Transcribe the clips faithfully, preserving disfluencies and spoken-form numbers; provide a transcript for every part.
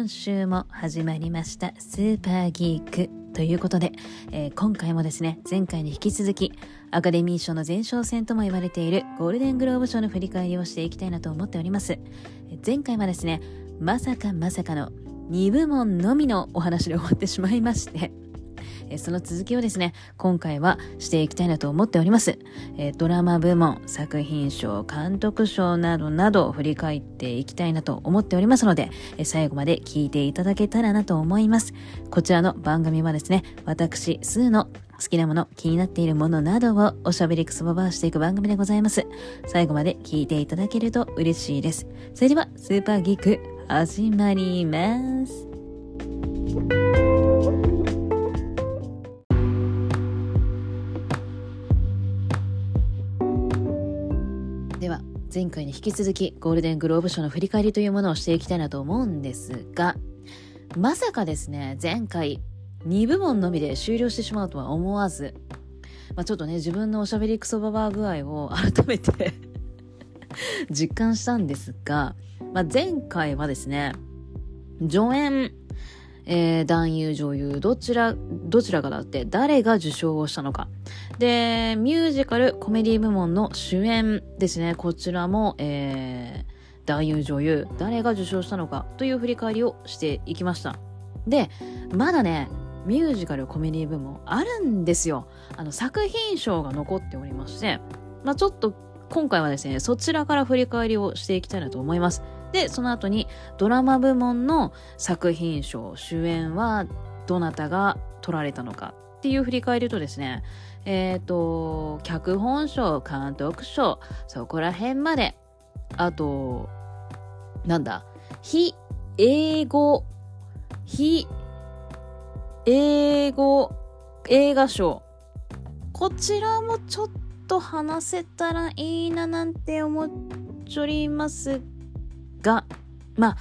今週も始まりましたスーパーギークということで、えー、今回もですね、前回に引き続きアカデミー賞の前哨戦とも言われているゴールデングローブ賞の振り返りをしていきたいなと思っております。前回はですね、まさかまさかのに部門のみのお話で終わってしまいましてその続きをですね、今回はしていきたいなと思っております。ドラマ部門、作品賞、監督賞などなど振り返っていきたいなと思っておりますので、最後まで聞いていただけたらなと思います。こちらの番組はですね、私スーの好きなもの、気になっているものなどをおしゃべりくそばばしていく番組でございます。最後まで聞いていただけると嬉しいです。それではスーパーギーク始まります。前回に引き続きゴールデングローブ賞の振り返りというものをしていきたいなと思うんですが、まさかですね、前回に部門のみで終了してしまうとは思わず、まあ、ちょっとね、自分のおしゃべりクソババア具合を改めて実感したんですが、まあ、前回はですね、助演、えー、男優女優どちらどちらがだって誰が受賞をしたのかで、ミュージカルコメディ部門の主演ですね、こちらも、えー、男優女優誰が受賞したのかという振り返りをしていきました。でまだね、ミュージカルコメディ部門あるんですよ。あの作品賞が残っておりまして、まあ、ちょっと今回はですね、そちらから振り返りをしていきたいなと思います。でその後にドラマ部門の作品賞、主演はどなたが取られたのかっていう振り返りとですね、えっと脚本賞、監督賞、そこら辺まで、あとなんだ、非英語非英語映画賞、こちらもちょっと話せたらいいななんて思っちょりますがが、まあ、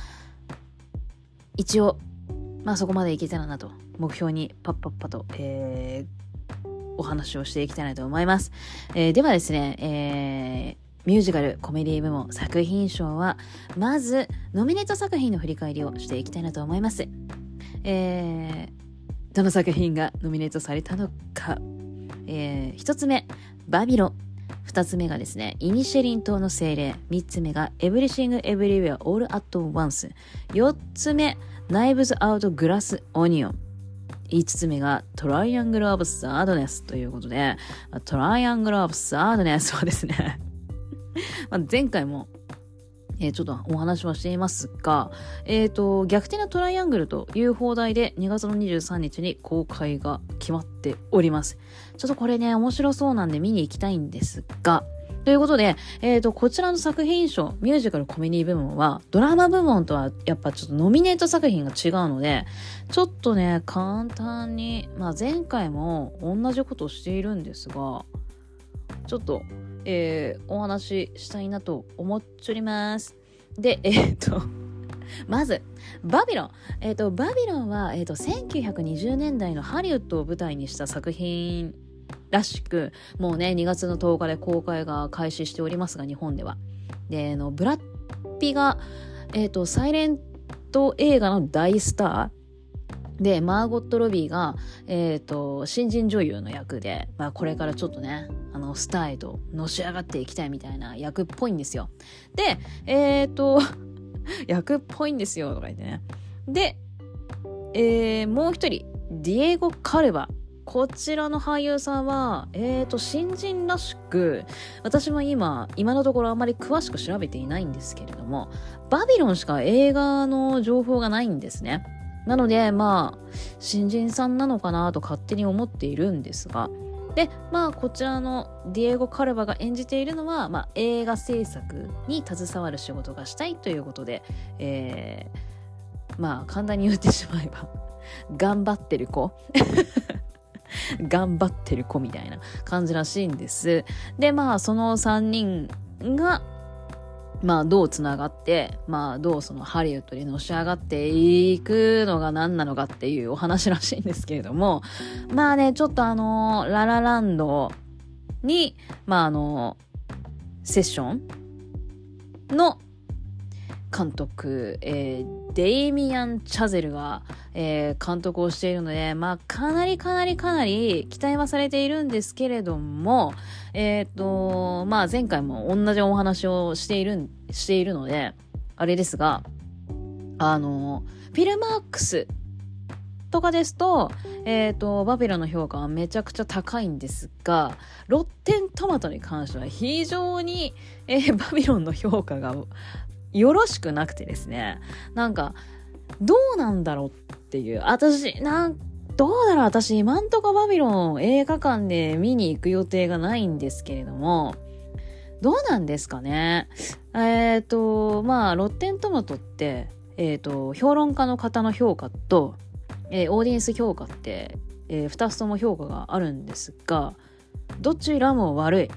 一応、まあそこまでいけたらなと、目標にパッパッパと、えー、お話をしていきたいなと思います。えー、ではですね、えー、ミュージカルコメディ部門作品賞は、まず、ノミネート作品の振り返りをしていきたいなと思います。えー、どの作品がノミネートされたのか。えー、一つ目、バビロン。二つ目がですね、イニシェリン島の精霊。三つ目が Everything Everywhere All At Once。四つ目、Knives Out Glass Onion。五つ目が Triangle of Sadness ということで、Triangle of Sadness はですね、まあ、前回も、えー、ちょっとお話はしていますが、えっと、逆転のトライアングルという放題でにがつのにじゅうさんにちに公開が決まっております。ちょっとこれね、面白そうなんで見に行きたいんですが、ということで、えっと、こちらの作品賞、ミュージカルコメディ部門は、ドラマ部門とはやっぱちょっとノミネート作品が違うので、ちょっとね、簡単に、まあ前回も同じことをしているんですが、ちょっと、えー、お話ししたいなと思っちょります。で、えー、っとまずバビロン、えー、っとバビロンは、えー、っとせんきゅうひゃくにじゅうねんだいのハリウッドを舞台にした作品らしく、もうねにがつのとおかで公開が開始しておりますが、日本ではでのブラッピが、えー、っとサイレント映画の大スター。で、マーゴット・ロビーが、えっと、新人女優の役で、まあ、これからちょっとね、あの、スターへとのし上がっていきたいみたいな役っぽいんですよ。で、えっと、役っぽいんですよ、とか言ってね。で、えー、もう一人、ディエゴ・カルバ。こちらの俳優さんは、えっと、新人らしく、私も今、今のところあまり詳しく調べていないんですけれども、バビロンしか映画の情報がないんですね。なので、まあ、新人さんなのかなと勝手に思っているんですが。で、まあ、こちらのディエゴ・カルバが演じているのは、まあ、映画制作に携わる仕事がしたいということで、えー、まあ、簡単に言ってしまえば、頑張ってる子。頑張ってる子みたいな感じらしいんです。で、まあ、そのさんにんが、まあどうつながって、まあどうそのハリウッドにのし上がっていくのが何なのかっていうお話らしいんですけれども、まあね、ちょっとあの、ララランドに、まああの、セッションの監督、えー、デイミアン・チャゼルが、えー、監督をしているので、まあ、かなりかなりかなり期待はされているんですけれども、えっと、まあ、前回も同じお話をしている、しているので、あれですが、あの、フィルマークスとかですと、えっと、バビロンの評価はめちゃくちゃ高いんですが、ロッテントマトに関しては非常に、えー、バビロンの評価がよろしくなくてですね、なんか、どうなんだろうっていう、私、なん、どうだろう、私、今んとこバビロン映画館で見に行く予定がないんですけれども、どうなんですかね。えっと、まあ、ロッテントマトって、えーと、評論家の方の評価と、えー、オーディエンス評価って、えー、ふたつとも評価があるんですが、どちらも悪い。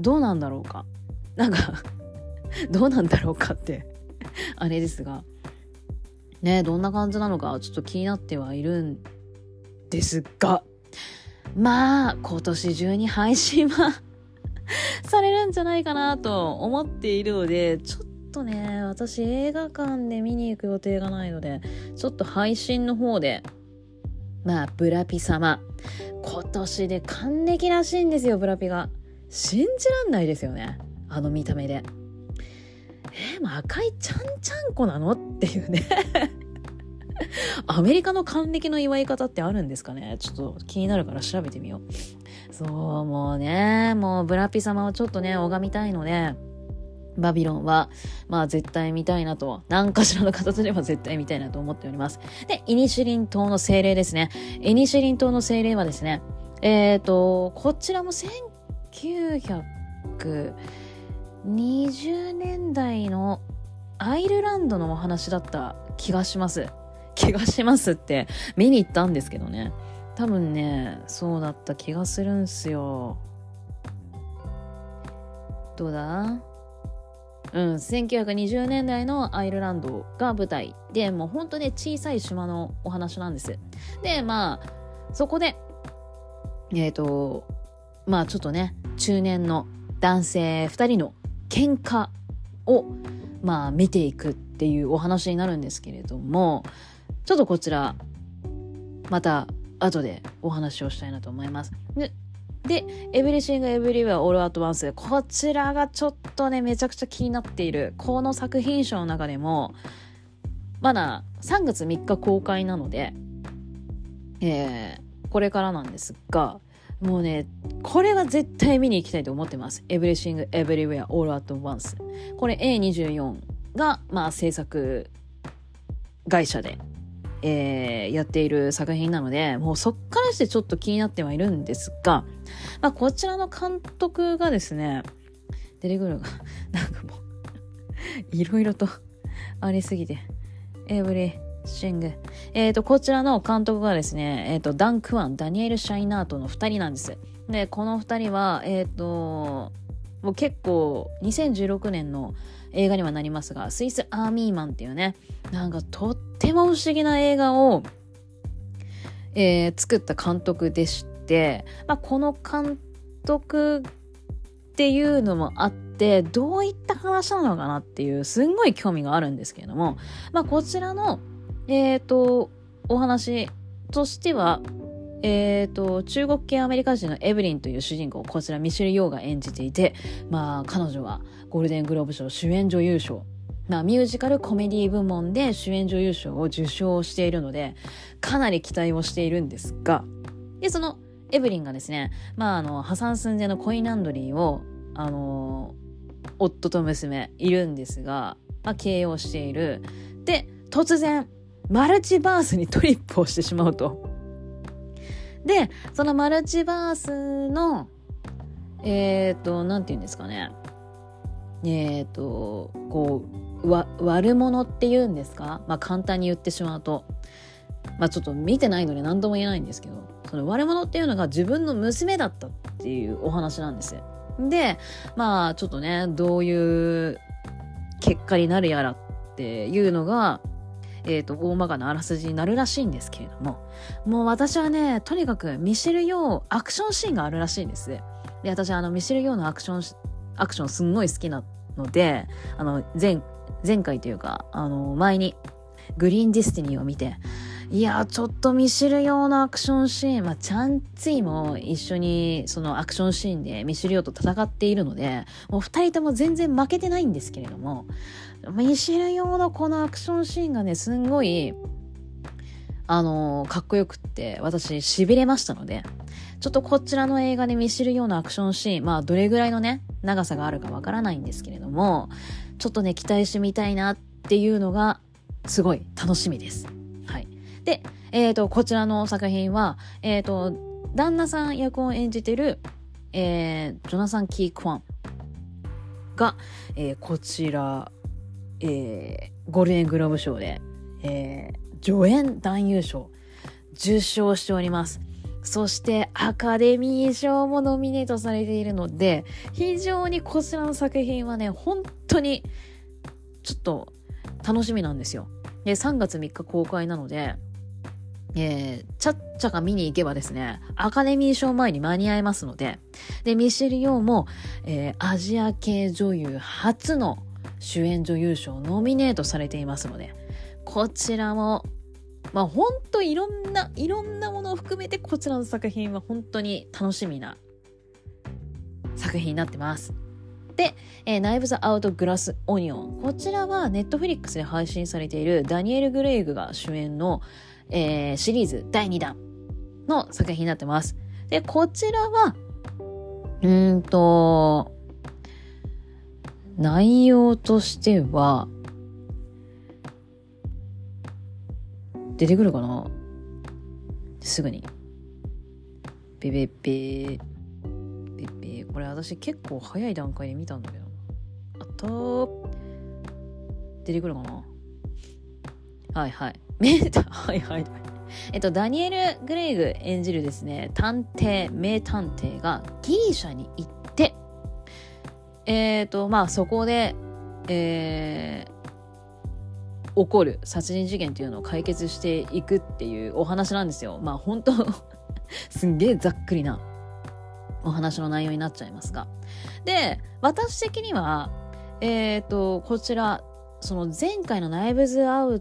どうなんだろうか。なんか、どうなんだろうかって、あれですが、ね、どんな感じなのかちょっと気になってはいるんですが、まあ、今年中に配信はされるんじゃないかなと思っているので、ちょっとちょっとね、私映画館で見に行く予定がないので、ちょっと配信の方で、まあブラピ様、今年で還暦らしいんですよ、ブラピが。信じらんないですよね、あの見た目で。えー、もう赤いちゃんちゃんこなのっていうねアメリカの還暦の祝い方ってあるんですかね。ちょっと気になるから調べてみよう。そう、もうね、もうブラピ様をちょっとね拝みたいので、バビロンは、まあ絶対見たいなと、何かしらの形では絶対見たいなと思っております。で、イニシリン島の精霊ですね。イニシリン島の精霊はですね、えっと、こちらもせんきゅうひゃくにじゅうねんだいのアイルランドのお話だった気がします。気がしますって、見に行ったんですけどね。多分ね、そうだった気がするんすよ。どうだ？うん、せんきゅうひゃくにじゅうねんだいのアイルランドが舞台で、もう本当ね、小さい島のお話なんです。で、まあ、そこで、えっと、まあちょっとね、中年の男性ふたりの喧嘩を、まあ見ていくっていうお話になるんですけれども、ちょっとこちら、また後でお話をしたいなと思います。でで、Everything Everywhere All At Once、こちらがちょっとね、めちゃくちゃ気になっている。この作品賞の中でも、まださんがつみっか公開なので、えー、これからなんですが、もうね、これは絶対見に行きたいと思ってます。Everything Everywhere All At Once。これ エーにじゅうよん が、まあ、制作会社で。えー、やっている作品なので、もうそっからしてちょっと気になってはいるんですが、まあ、こちらの監督がですね、出てくるが、なんかもう、いろいろとありすぎて、エブリシング。えっと、こちらの監督がですね、えっと、ダン・クワン、ダニエル・シャイナートのふたりなんです。で、このふたりは、えっと、もう結構、にせんじゅうろくねんの映画にはなりますが、スイス・アーミーマンっていうね、なんかとっても不思議な映画を、えー、作った監督でして、まあ、この監督っていうのもあって、どういった話なのかなっていう、すんごい興味があるんですけれども、まあ、こちらの、えっと、お話としては、えーと、中国系アメリカ人のエブリンという主人公、こちらミシェル・ヨーが演じていて、まあ彼女はゴールデングローブ賞主演女優賞、まあミュージカルコメディ部門で主演女優賞を受賞しているので、かなり期待をしているんですが、で、そのエブリンがですね、まああの、破産寸前のコインランドリーを、あの、夫と娘いるんですが、まあ経営をしている。で、突然、マルチバースにトリップをしてしまうと。で、そのマルチバースの、えっと、なんて言うんですかね。えっと、こう、わ、悪者って言うんですか？まあ、簡単に言ってしまうと。まあ、ちょっと見てないので何とも言えないんですけど、その悪者っていうのが自分の娘だったっていうお話なんですよ。で、まあ、ちょっとね、どういう結果になるやらっていうのが、えっと、大まかなあらすじになるらしいんですけれども、もう私はね、とにかくミシェル・ヨー、アクションシーンがあるらしいんです。で、私あの、ミシェル・ヨーのアクション、アクションすんごい好きなので、あの 前, 前回というかあの前にグリーンディスティニーを見て、いやちょっと見知るようなアクションシーン、まあ、ちゃんついも一緒にそのアクションシーンで見知るようと戦っているので、もうふたりとも全然負けてないんですけれども、見知るようなこのアクションシーンがね、すんごいあのー、かっこよくって私痺れましたので、ちょっとこちらの映画で見知るようなアクションシーン、まあどれぐらいのね長さがあるかわからないんですけれども、ちょっとね期待してみたいなっていうのがすごい楽しみです。はい。で、えーとこちらの作品はえーと旦那さん役を演じてる、えー、ジョナサン・キー・クワンが、えー、こちら、えー、ゴールデングローブ賞で、えー助演男優賞受賞しております。そしてアカデミー賞もノミネートされているので、非常にこちらの作品はね本当にちょっと楽しみなんですよ。でさんがつみっか公開なので、えー、ちゃっちゃか見に行けばですねアカデミー賞前に間に合いますので、でミシェル・ヨーも、えー、アジア系女優初の主演女優賞ノミネートされていますので、こちらもまあ本当いろんないろんなものを含めてこちらの作品は本当に楽しみな作品になってます。で、えー、Knives Out Glass Onion、 こちらは Netflix で配信されているダニエル・グレイグが主演の、えー、シリーズだいにだんの作品になってます。でこちらはうーんと内容としては出てくるかな、すぐにベベベベベ、これ私結構早い段階で見たんだけど、あと出てくるかな、はいはいはいはい、えっとダニエル・グレイグ演じるですね探偵名探偵がギリシャに行ってえっとまあそこでえー起こる殺人事件というのを解決していくっていうお話なんですよ。まあ本当すんげえざっくりなお話の内容になっちゃいますが、で私的にはえーとこちらその前回のナイブズアウ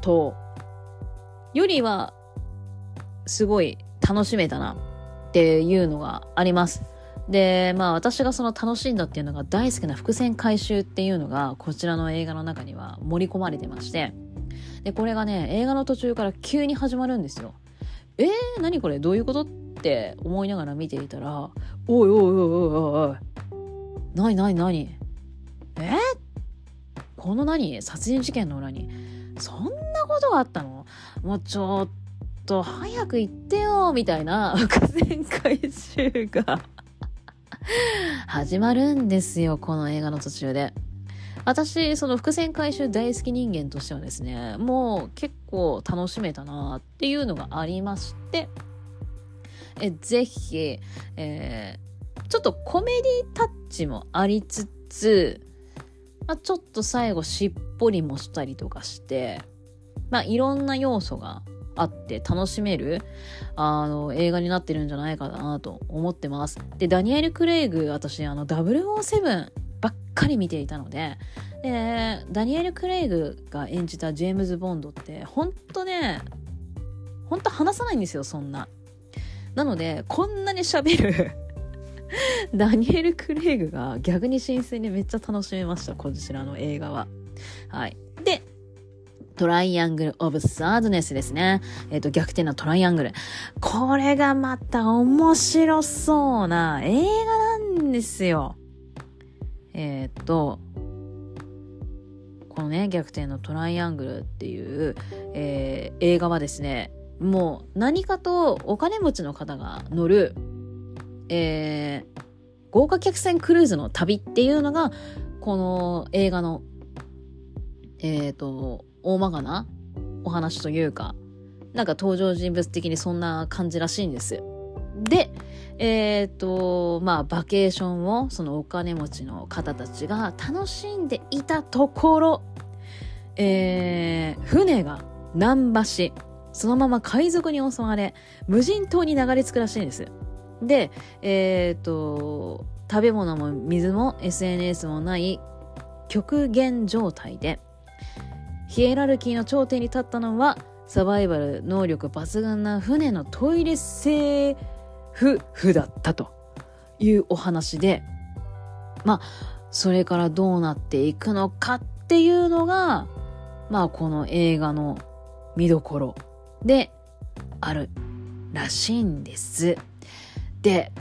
トよりはすごい楽しめたなっていうのがあります。でまあ私がその楽しんだっていうのが大好きな伏線回収っていうのがこちらの映画の中には盛り込まれてまして、でこれがね映画の途中から急に始まるんですよ。えー何これどういうことって思いながら見ていたら、おいおいおいおいおいなになになにえー、この何殺人事件の裏にそんなことがあったの、もうちょっと早く言ってよみたいな伏線回収が始まるんですよ、この映画の途中で。私その伏線回収大好き人間としてはですねもう結構楽しめたなっていうのがありまして、えぜひ、えー、ちょっとコメディタッチもありつつ、まあ、ちょっと最後しっぽりもしたりとかして、まあ、いろんな要素があって楽しめるあの映画になってるんじゃないかなと思ってます。でダニエル・クレイグ私あのダブルオーセブンばっかり見ていたの で, でダニエル・クレイグが演じたジェームズ・ボンドってほんとねほんと話さないんですよそんななのでこんなに喋るダニエル・クレイグが逆に新鮮でめっちゃ楽しめましたこちらの映画は。はい。でTriangle of Sadness ですね。えっと、逆転のトライアングル。これがまた面白そうな映画なんですよ。えっと、このね、逆転のトライアングルっていう、えー、映画はですね、もう何かとお金持ちの方が乗る、えー、豪華客船クルーズの旅っていうのが、この映画の、えっと、大まかなお話というか、なんか登場人物的にそんな感じらしいんです。で、えっと、まあバケーションをそのお金持ちの方たちが楽しんでいたところ、えー、船が難破し、そのまま海賊に襲われ、無人島に流れ着くらしいんです。で、えっと、食べ物も水も エスエヌエス もない極限状態で、ヒエラルキーの頂点に立ったのはサバイバル能力抜群な船のトイレ制夫婦だったというお話で、まあそれからどうなっていくのかっていうのがまあこの映画の見どころであるらしいんです。で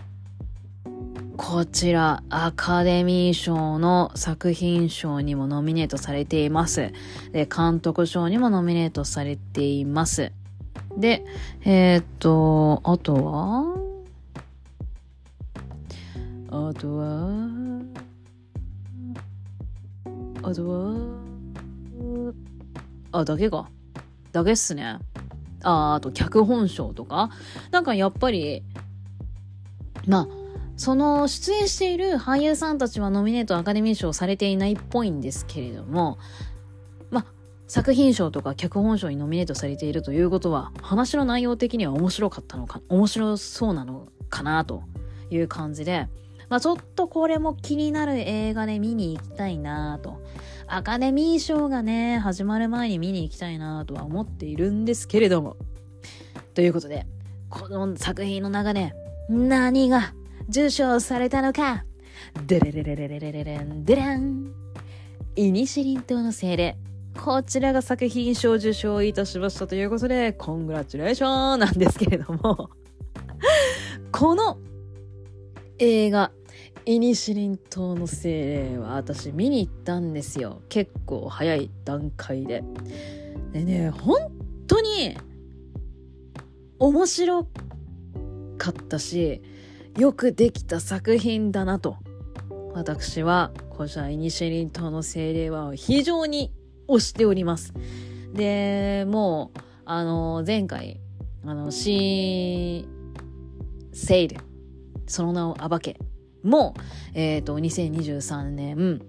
こちらアカデミー賞の作品賞にもノミネートされています。で監督賞にもノミネートされています。でえー、っとあとはあとはあとはあだけかだけっすね。ああと脚本賞とかなんかやっぱりまあその出演している俳優さんたちはノミネートアカデミー賞されていないっぽいんですけれども、まあ作品賞とか脚本賞にノミネートされているということは話の内容的には面白かったのか面白そうなのかなという感じで、まあちょっとこれも気になる映画で見に行きたいなと、アカデミー賞がね始まる前に見に行きたいなとは思っているんですけれども、ということでこの作品の中で何が受賞されたのか、デレレレレレレレレンデレン、イニシリン糖の精霊、こちらが作品賞受賞いたしましたということでコングラチュレーションなんですけれどもこの映画イニシリン糖の精霊は私見に行ったんですよ。結構早い段階ででね、本当に面白かったしよくできた作品だなと私はこちらイニシリン糖の精霊は非常に推しております。でもうあの前回あのシーセイルその名を暴けもえっとにせんにじゅうさんねん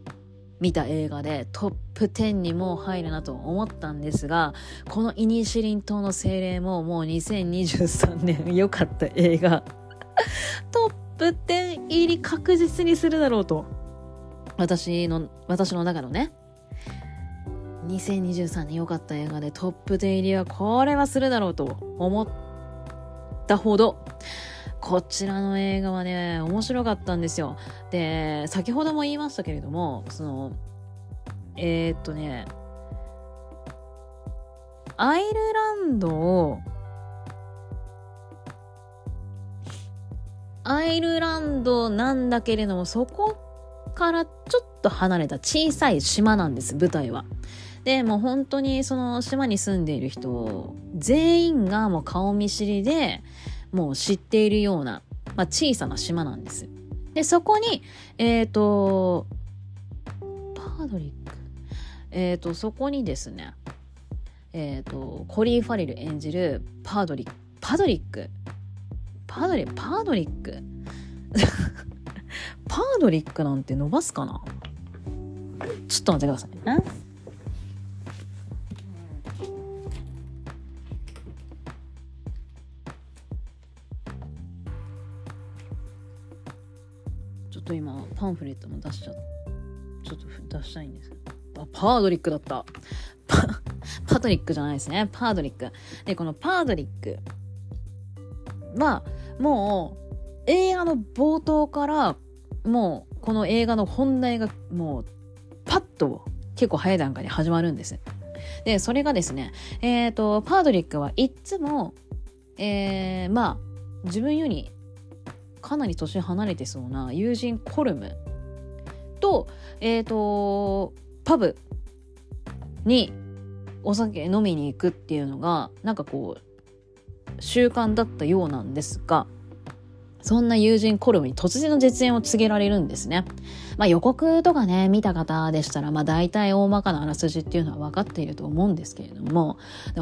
見た映画でトップじゅうにも入るなと思ったんですが、このイニシリン糖の精霊ももうにせんにじゅうさんねん良かった映画トップじゅう入り確実にするだろうと私の私の中のねにせんにじゅうさんねん良かった映画でトップじゅう入りはこれはするだろうと思ったほどこちらの映画はね面白かったんですよ。で先ほども言いましたけれどもそのえー、っとねアイルランドをアイルランドなんだけれどもそこからちょっと離れた小さい島なんです舞台は。でもう本当にその島に住んでいる人全員がもう顔見知りでもう知っているような、まあ、小さな島なんです。でそこにえっとパードリックえっとそこにですねえっとコリン・ファレル演じるパードリックパドリックパドリ、パードリックパードリックなんて伸ばすかなちょっと待ってくださいね。ちょっと今パンフレットも出しちゃちょっと出したいんですけど、あ、パードリックだったパ、パトリックじゃないですねパードリックで、このパードリックはもう映画の冒頭からもうこの映画の本題がもうパッと結構早い段階で始まるんです。でそれがですねえっとパードリックはいっつもえー、まあ自分よりかなり年離れてそうな友人コルムとえっとパブにお酒飲みに行くっていうのがなんかこう習慣だったようなんですが、そんな友人コルムに突然の絶縁を告げられるんですね。まあ予告とかね見た方でしたらまあ大体大まかなあらすじっていうのは分かっていると思うんですけれども、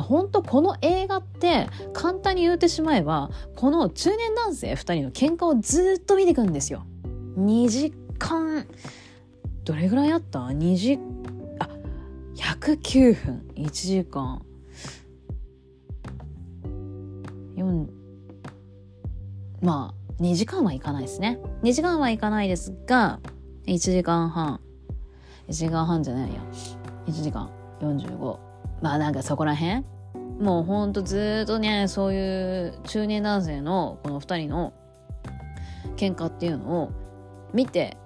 本当この映画って簡単に言ってしまえばこの中年男性ふたりの喧嘩をずっと見ていくんですよ。にじかんどれぐらいあった？にじあひゃくきゅうふんいちじかんよんまあにじかんはいかないですねにじかんはいかないですがいちじかんはんいちじかんはんじゃないや、いちじかんよんじゅうご、まあなんかそこら辺、もうほんとずっとね、そういう中年男性のこのふたりの喧嘩っていうのを見て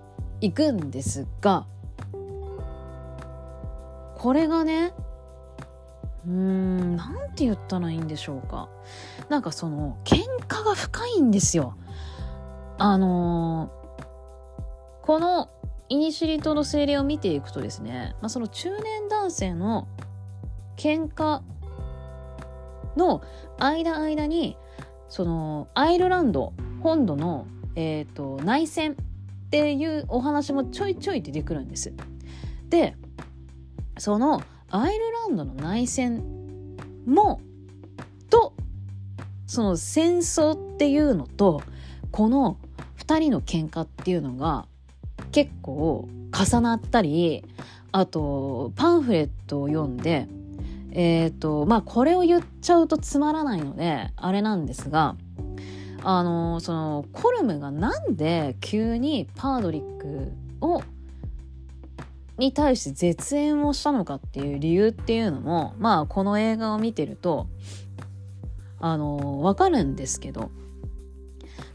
いくんですが、これがね、うーん、なんて言ったらいいんでしょうか、なんかその喧嘩が深いんですよ。あのー、このイニシリ島の精霊を見ていくとですね、まあ、その中年男性の喧嘩の間間に、そのアイルランド本土の、えーと、内戦っていうお話もちょいちょい出てくるんです。で、そのアイルランドの内戦もと、その戦争っていうのと、このふたりの喧嘩っていうのが結構重なったり、あとパンフレットを読んで、えーとまあこれを言っちゃうとつまらないのであれなんですが、あのそのコルムがなんで急にパードリックをに対して絶縁をしたのかっていう理由っていうのも、まあこの映画を見てるとあのわかるんですけど、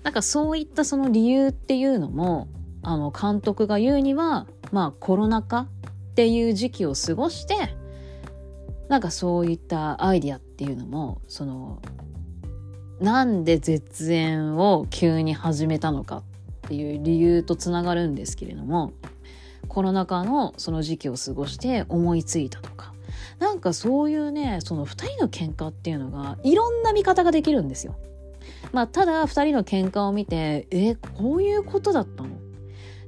なんかそういったその理由っていうのも、あの監督が言うには、まあコロナ禍っていう時期を過ごして、なんかそういったアイディアっていうのも、そのなんで絶縁を急に始めたのかっていう理由とつながるんですけれども、コロナ禍のその時期を過ごして思いついたとか、なんかそういうね、そのふたりの喧嘩っていうのがいろんな見方ができるんですよ。まあただふたりの喧嘩を見て、えこういうことだったの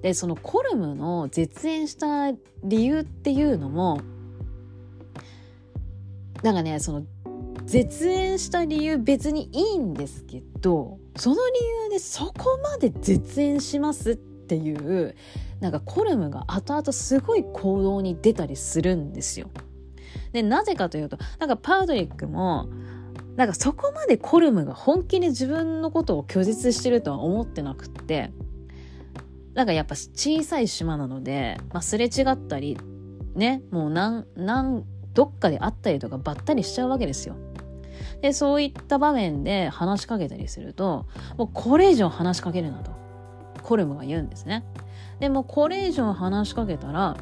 で、そのコルムの絶縁した理由っていうのも、なんかね、その絶縁した理由別にいいんですけど、その理由でそこまで絶縁しますっていう、なんかコルムが後々すごい行動に出たりするんですよ。でなぜかというと、なんかパードリックもなんかそこまでコルムが本気で自分のことを拒絶してるとは思ってなくって、なんかやっぱ小さい島なので、まあ、すれ違ったりね、もうなんなんどっかで会ったりとかばったりしちゃうわけですよ。でそういった場面で話しかけたりすると、もうこれ以上話しかけるなとコルムが言うんですね。でもこれ以上話しかけたら、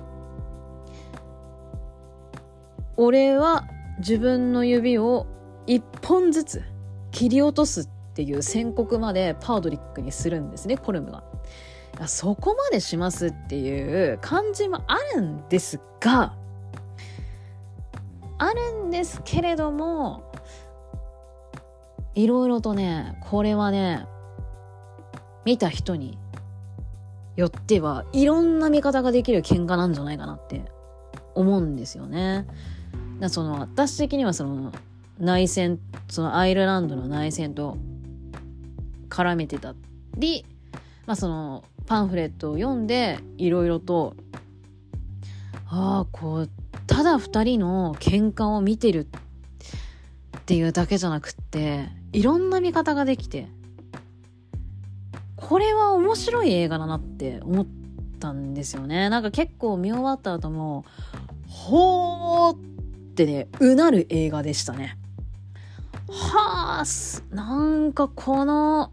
俺は自分の指を一本ずつ切り落とすっていう宣告までパードリックにするんですね、コルムが。そこまでしますっていう感じもあるんですが、あるんですけれども、いろいろとね、これはね、見た人によってはいろんな見方ができる喧嘩なんじゃないかなって思うんですよね。だその私的にはその内戦、そのアイルランドの内戦と絡めてたり、まあ、そのパンフレットを読んでいろいろと、ああこうただふたりの喧嘩を見てるっていうだけじゃなくって、いろんな見方ができて、これは面白い映画だなって思ったんですよね。なんか結構見終わった後もほーってね、うなる映画でしたね。はあ、すなんかこの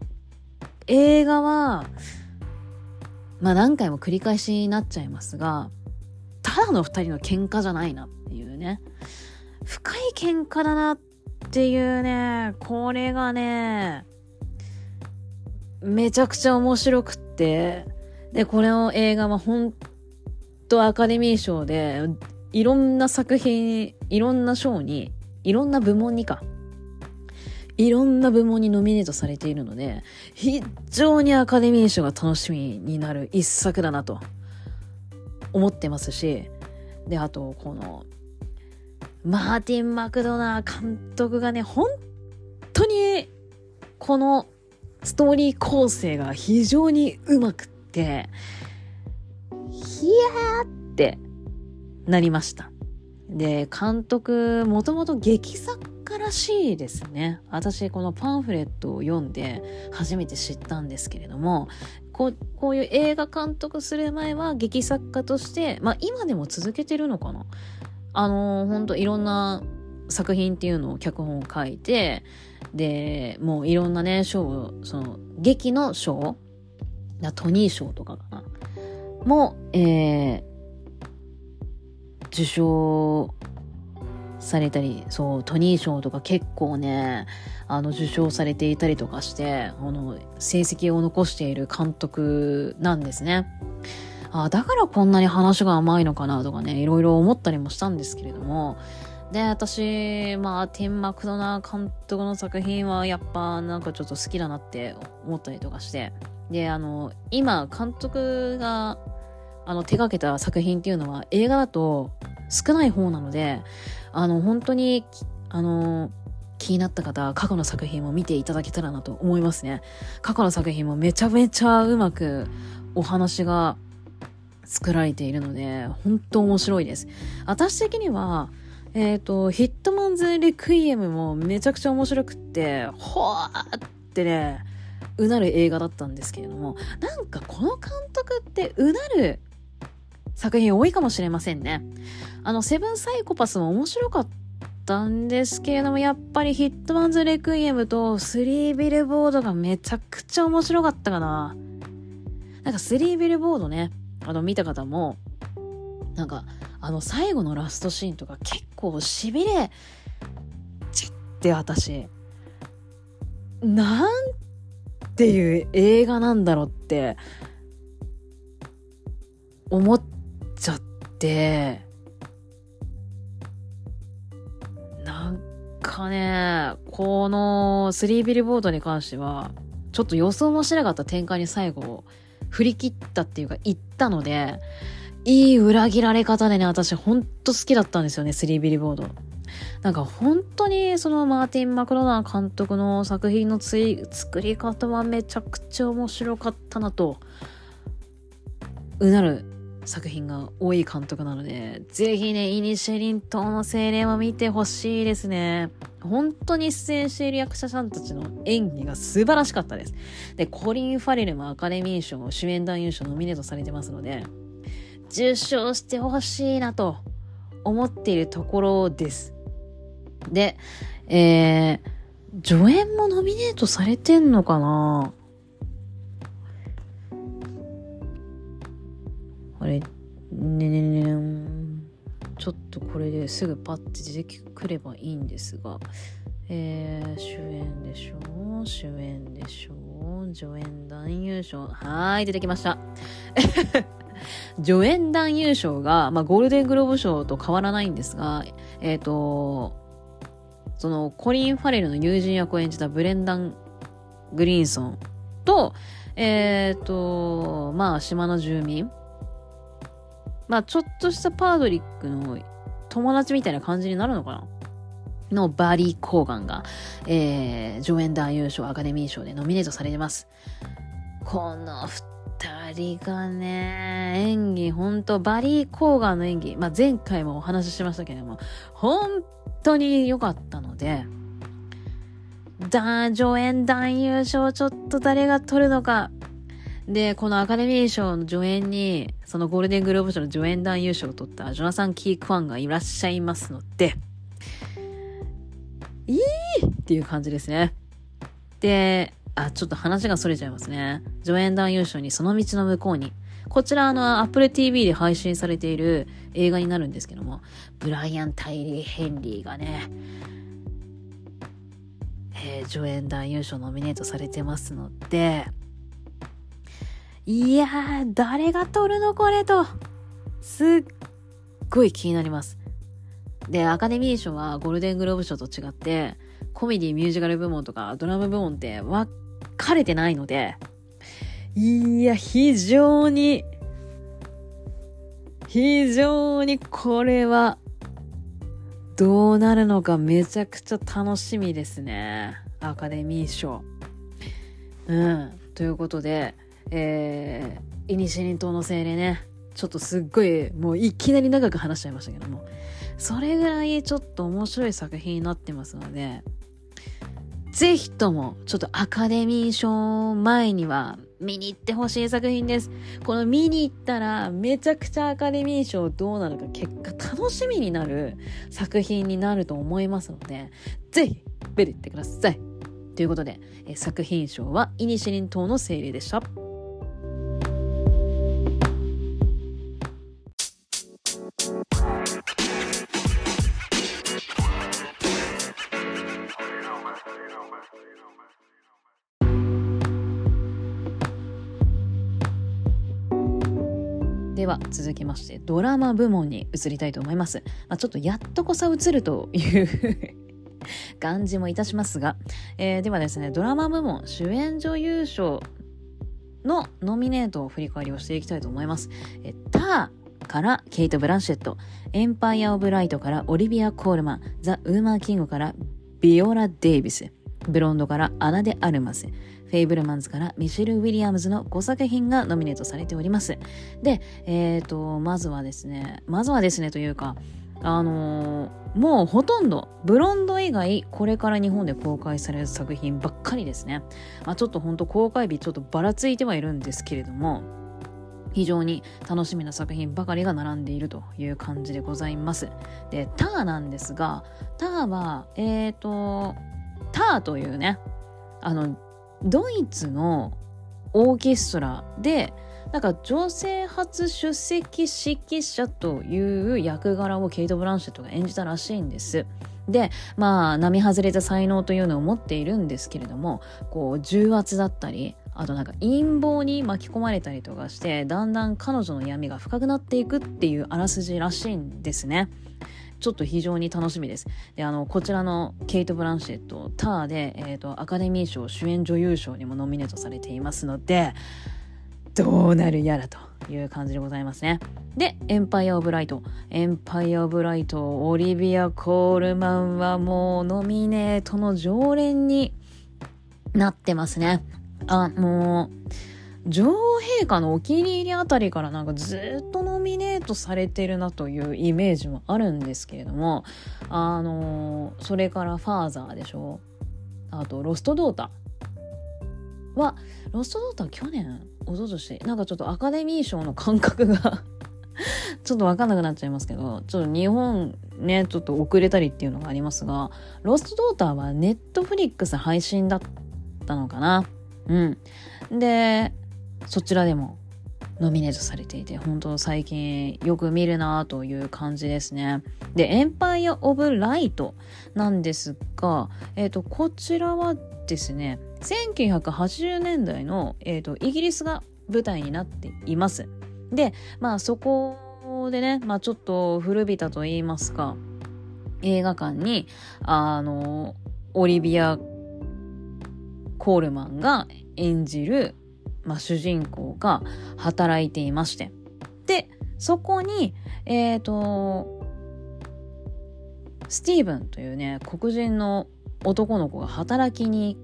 映画はまあ何回も繰り返しになっちゃいますが、ただの二人の喧嘩じゃないなっていうね、深い喧嘩だなっていうね、これがねめちゃくちゃ面白くって、でこれの映画は本当アカデミー賞でいろんな作品、いろんな賞に、いろんな部門にかいろんな部門にノミネートされているので、非常にアカデミー賞が楽しみになる一作だなと思ってますし、であとこのマーティン・マクドナー監督がね、本当にこのストーリー構成が非常にうまくって、ひやーってなりました。で監督もともと劇作らしいですね。私このパンフレットを読んで初めて知ったんですけれども、こう、こういう映画監督する前は劇作家として、まあ今でも続けてるのかな。あのー、ほんといろんな作品っていうのを脚本を書いて、で、もういろんなね、賞を、その、劇の賞、トニー賞とかかな。も、えー、受賞されたり、そう、トニー賞とか結構ね、あの、受賞されていたりとかして、あの、成績を残している監督なんですね。あ、だからこんなに話が甘いのかなとかね、いろいろ思ったりもしたんですけれども、で、私、まあ、ティン・マクドナー監督の作品はやっぱなんかちょっと好きだなって思ったりとかして、で、あの、今、監督が、あの、手掛けた作品っていうのは映画だと少ない方なので、あの、本当に、あの、気になった方、過去の作品も見ていただけたらなと思いますね。過去の作品もめちゃめちゃうまくお話が作られているので、本当面白いです。私的には、えっと、ヒットマンズ・レクイエムもめちゃくちゃ面白くって、ほーってね、うなる映画だったんですけれども、なんかこの監督ってうなる作品多いかもしれませんね。あの、セブンサイコパスも面白かったんですけれども、やっぱりヒットマンズ・レクイエムとスリービルボードがめちゃくちゃ面白かったかな。なんかスリービルボードね、あの、見た方も、なんか、あの、最後のラストシーンとか結構しびれちゃって私、なんっていう映画なんだろうって思っちゃって、なんかね、このスリービルボードに関してはちょっと予想もしなかった展開に最後振り切ったっていうか言ったので、いい裏切られ方でね、私ほんと好きだったんですよね、スリービルボード。なんか本当にそのマーティン・マクドナー監督の作品のつい作り方はめちゃくちゃ面白かったなと、うなる作品が多い監督なので、ぜひね、イニシェリン島の精霊は見てほしいですね。本当に出演している役者さんたちの演技が素晴らしかったです。で、コリン・ファレルもアカデミー賞主演男優賞ノミネートされてますので、受賞してほしいなと思っているところです。で、えー、助演もノミネートされてんのかなあれ、ねねねん。ちょっとこれですぐパッて出てくればいいんですが、えー、主演でしょ、主演でしょ、助演男優賞、はーい、出てきました。助演男優賞が、まあ、ゴールデングローブ賞と変わらないんですが、えっと、そのコリン・ファレルの友人役を演じたブレンダン・グリーンソンと、えっと、まあ、島の住民、まあ、ちょっとしたパードリックの友達みたいな感じになるのかなのバリー・コーガンが、えー、助演男優賞アカデミー賞でノミネートされてます。この二二人がね、演技、ほんと、バリー・コーガンの演技、まあ、前回もお話ししましたけれども、本当に良かったので、だ、助演男優賞、ちょっと誰が取るのか。で、このアカデミー賞の助演に、そのゴールデングローブ賞の助演男優賞を取ったジョナサン・キークファンがいらっしゃいますので、いいっていう感じですね。で、あ、ちょっと話が逸れちゃいますね。助演男優賞にその道の向こうに。こちら、あの、Apple ティーブイ で配信されている映画になるんですけども、ブライアン・タイリー・ヘンリーがね、えー、助演男優賞ノミネートされてますので、いやー、誰が取るのこれと、すっごい気になります。で、アカデミー賞はゴールデングローブ賞と違って、コメディミュージカル部門とかドラム部門って分かれてないので、いや、非常に、非常にこれはどうなるのかめちゃくちゃ楽しみですね。アカデミー賞。うん。ということで、えー、イニシェリン島の精霊ね、ちょっとすっごい、もういきなり長く話しちゃいましたけども、それぐらいちょっと面白い作品になってますので、ぜひともちょっとアカデミー賞前には見に行ってほしい作品です。この見に行ったらめちゃくちゃアカデミー賞どうなるか結果楽しみになる作品になると思いますので、ぜひベルってください。ということで、え作品賞はイニシリン糖の精霊でした。では続きましてドラマ部門に移りたいと思います、まあ、ちょっとやっとこそ移るという感じもいたしますが、えー、ではですね、ドラマ部門主演女優賞のノミネートを振り返りをしていきたいと思います。えターからケイト・ブランシェット、エンパイア・オブ・ライトからオリビア・コールマン、ザ・ウーマー・キングからビオラ・デイビス、ブロンドからアナ・デ・アルマス、フェイブルマンズからミシェル・ウィリアムズのごさく品がノミネートされております。で、えーと、まずはですね、まずはですねというか、あのー、もうほとんどブロンド以外これから日本で公開される作品ばっかりですね。まあ、ちょっとほんと公開日ちょっとばらついてはいるんですけれども、非常に楽しみな作品ばかりが並んでいるという感じでございます。で、ターなんですが、ターは、えーと、ターというね、あの、ドイツのオーケストラでなんか女性初出席指揮者という役柄をケイト・ブランシェットが演じたらしいんです。で、まあ並外れた才能というのを持っているんですけれども、こう重圧だったり、あとなんか陰謀に巻き込まれたりとかして、だんだん彼女の闇が深くなっていくっていうあらすじらしいんですね。ちょっと非常に楽しみです。で、あのこちらのケイト・ブランシェット、ターで、えーと、アカデミー賞主演女優賞にもノミネートされていますので、どうなるやらという感じでございますね。で、エンパイア・オブ・ライト、エンパイア・オブ・ライト、オリビア・コールマンはもうノミネートの常連になってますね。あ、もう女王陛下のお気に入りあたりからなんかずっとノミネートされてるなというイメージもあるんですけれども、あのー、それからファーザーでしょ、あとロストドーターは、ロストドーター去年おととしなんかちょっとアカデミー賞の感覚がちょっと分かんなくなっちゃいますけど、ちょっと日本ねちょっと遅れたりっていうのがありますが、ロストドーターはネットフリックス配信だったのかな。うん、でそちらでもノミネートされていて、本当最近よく見るなという感じですね。で、エンパイア・オブ・ライトなんですが、えーと、こちらはですね、せんきゅうひゃくはちじゅうねんだいの、えーと、イギリスが舞台になっています。で、まあそこでね、まあちょっと古びたと言いますか、映画館にあのオリビア・コールマンが演じる、まあ、主人公が働いていまして、でそこにえーとスティーブンというね黒人の男の子が働きに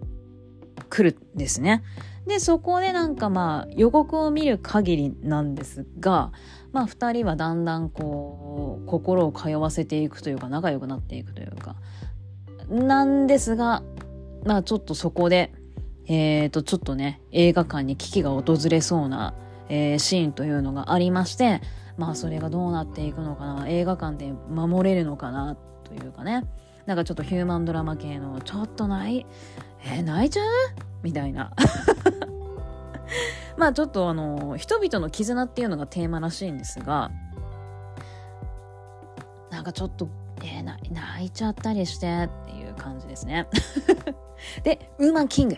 来るんですね。でそこでなんかまあ予告を見る限りなんですが、まあふたりはだんだんこう心を通わせていくというか、仲良くなっていくというかなんですが、まあちょっとそこでえーと、ちょっとね、映画館に危機が訪れそうな、えー、シーンというのがありまして、まあそれがどうなっていくのかな、映画館で守れるのかな、というかね、なんかちょっとヒューマンドラマ系の、ちょっとない、えー、泣いちゃうみたいな。まあちょっとあの、人々の絆っていうのがテーマらしいんですが、なんかちょっと、えー、泣いちゃったりして、っていう感じですね。で、ウーマンキング。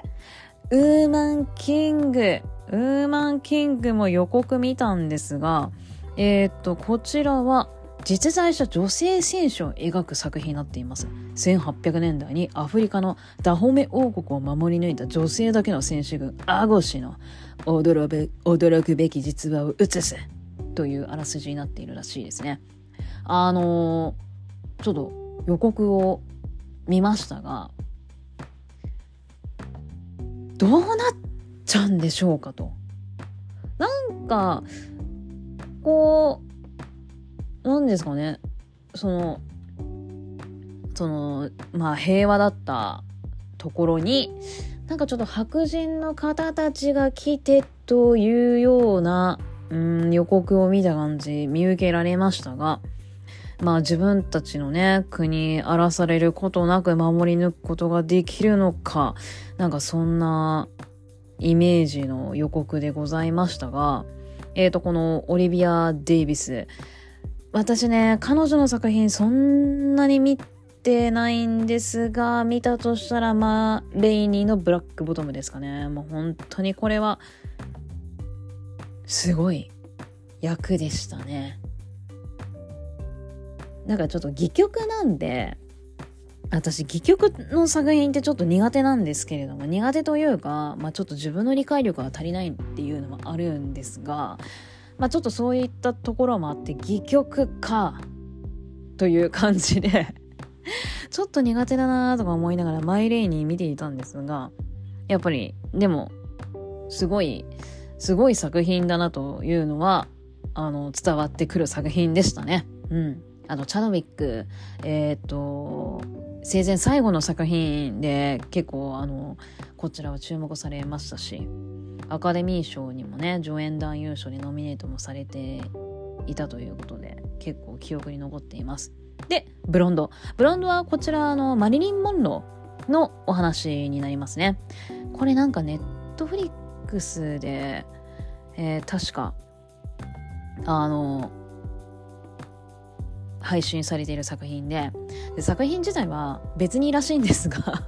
ウーマンキング。ウーマンキングも予告見たんですが、えー、っと、こちらは実在した女性選手を描く作品になっています。せんはっぴゃくねんだいにアフリカのダホメ王国を守り抜いた女性だけの選手軍、アゴシの驚く、驚くべき実話を映すというあらすじになっているらしいですね。あのー、ちょっと予告を見ましたが、どうなっちゃうんでしょうかと。なんか、こう、なんですかね、その、その、まあ平和だったところに、なんかちょっと白人の方たちが来てというような、うん、予告を見た感じ見受けられましたが、まあ自分たちのね国荒らされることなく守り抜くことができるのか、なんかそんなイメージの予告でございましたが、えーとこのオリビア・デイビス、私ね彼女の作品そんなに見てないんですが、見たとしたらまあレイニーのブラックボトムですかね。もう本当にこれはすごい役でしたね。なんかちょっと戯曲なんで、私戯曲の作品ってちょっと苦手なんですけれども、苦手というか、まあ、ちょっと自分の理解力が足りないっていうのもあるんですが、まあ、ちょっとそういったところもあって戯曲かという感じでちょっと苦手だなとか思いながらマイレイに見ていたんですが、やっぱりでもすごいすごい作品だなというのはあの伝わってくる作品でしたね。うん。あのチャドウィック、えっと生前最後の作品で結構あのこちらは注目されましたし、アカデミー賞にもね助演男優賞でノミネートもされていたということで結構記憶に残っています。でブロンドブロンドはこちらのマリリン・モンローのお話になりますね。これなんかネットフリックスで、えー、確かあの配信されている作品 で, で作品自体は別にらしいんですが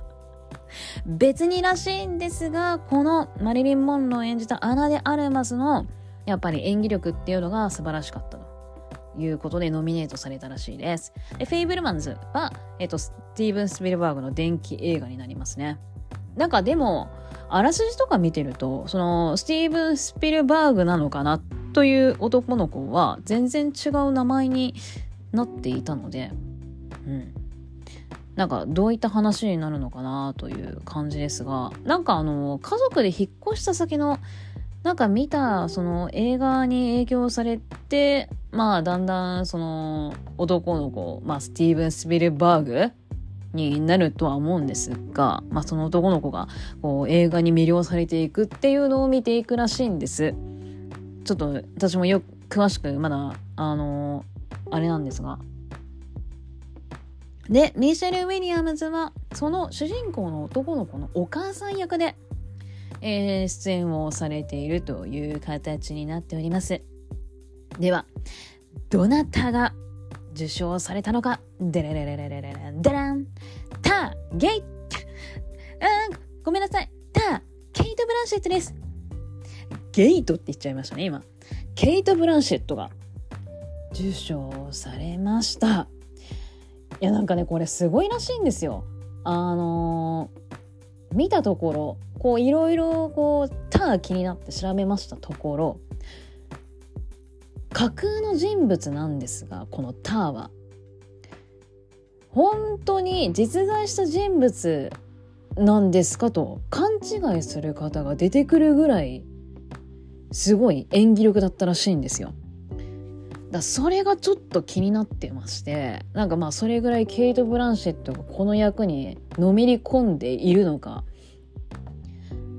別にらしいんですがこのマリリン・モンロー演じたアナ・デ・アルマスのやっぱり演技力っていうのが素晴らしかったということでノミネートされたらしいです。でフェイブルマンズは、えっと、スティーブン・スピルバーグの伝記映画になりますね。なんかでもあらすじとか見てるとそのスティーブン・スピルバーグなのかなという男の子は全然違う名前になっていたので、うん、なんかどういった話になるのかなという感じですが、なんかあの家族で引っ越した先のなんか見たその映画に影響されて、まあだんだんその男の子、まあスティーブン・スピルバーグになるとは思うんですが、まあその男の子がこう映画に魅了されていくっていうのを見ていくらしいんです。ちょっと私もよく詳しくまだあのあれなんですが、でミシェル・ウィリアムズはその主人公の男の子のお母さん役で、えー、出演をされているという形になっております。ではどなたが受賞されたのか、デレレレレレレレデランターゲイあごめんなさいターケイト・ブランシェットです。ゲイトって言っちゃいましたね今。ケイト・ブランシェットが受賞されました。いやなんかねこれすごいらしいんですよ。あのー、見たところこういろいろこうただ気になって調べましたところ、架空の人物なんですがこのターは本当に実在した人物なんですかと勘違いする方が出てくるぐらいすごい演技力だったらしいんですよ。だそれがちょっと気になってまして、なんかまあそれぐらいケイト・ブランシェットがこの役にのめり込んでいるのか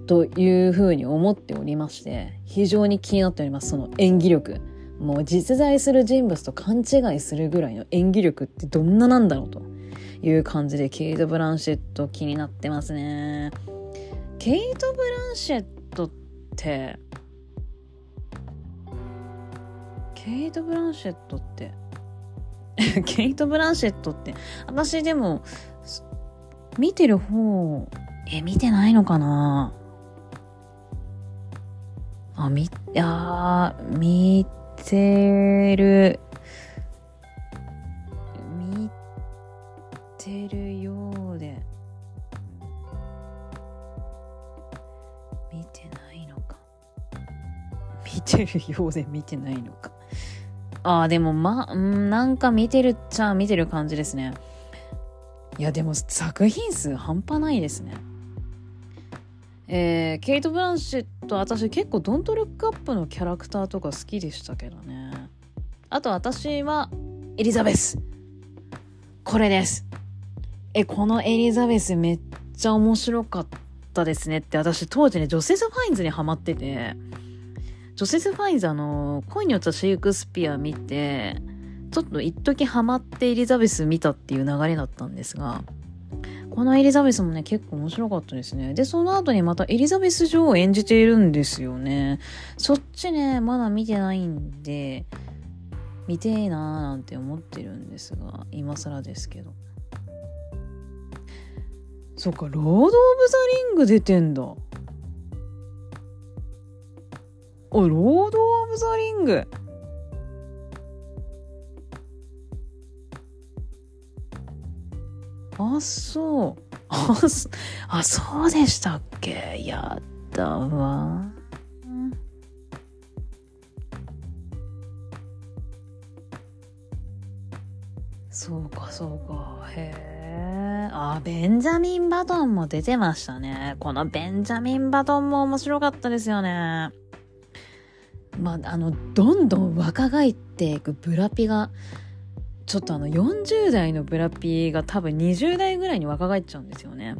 というふうに思っておりまして、非常に気になっております。その演技力、もう実在する人物と勘違いするぐらいの演技力ってどんななんだろうという感じで、ケイト・ブランシェット気になってますね。ケイト・ブランシェットってケイト・ブランシェットってケイト・ブランシェットって私でも見てる方え見てないのかなあみあ見てる見てるようで見てないのか見てるようで見てないのかあーでもまあなんか見てるっちゃ見てる感じですね。いやでも作品数半端ないですね。えー、ケイト・ブランシェット私結構ドントルックアップのキャラクターとか好きでしたけどね。あと私はエリザベス、これです。えこのエリザベスめっちゃ面白かっったですねって。私当時ねジョセフ・ファインズにハマってて、ジョセフ・ファインズあの恋に落ちたシェイクスピア見てちょっと一時ハマってエリザベス見たっていう流れだったんですが、このエリザベスもね結構面白かったですね。でその後にまたエリザベス女王を演じているんですよね。そっちねまだ見てないんで見てえなーなんて思ってるんですが、今更ですけど。そっか、ロード・オブ・ザ・リング出てんだ。あ、ロード・オブ・ザ・リングあ、そうあ、そうでしたっけ。やだわ。そうかそうか、へえ。あ、ベンジャミン・バトンも出てましたね。このベンジャミン・バトンも面白かったですよね。まああのどんどん若返っていくブラピが、ちょっとあのよんじゅう代のブラピが多分にじゅう代ぐらいに若返っちゃうんですよね。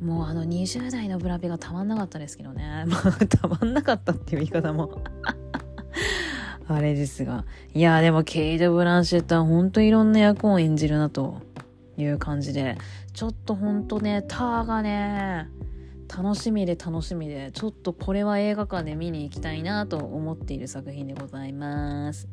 もうあのにじゅう代のブラピがたまんなかったですけどね。まあたまんなかったっていう言い方もあれですが、いやでもケイト・ブランシェットは本当にいろんな役を演じるなという感じで、ちょっと本当ねターがね楽しみで楽しみで、ちょっとこれは映画館で見に行きたいなと思っている作品でございます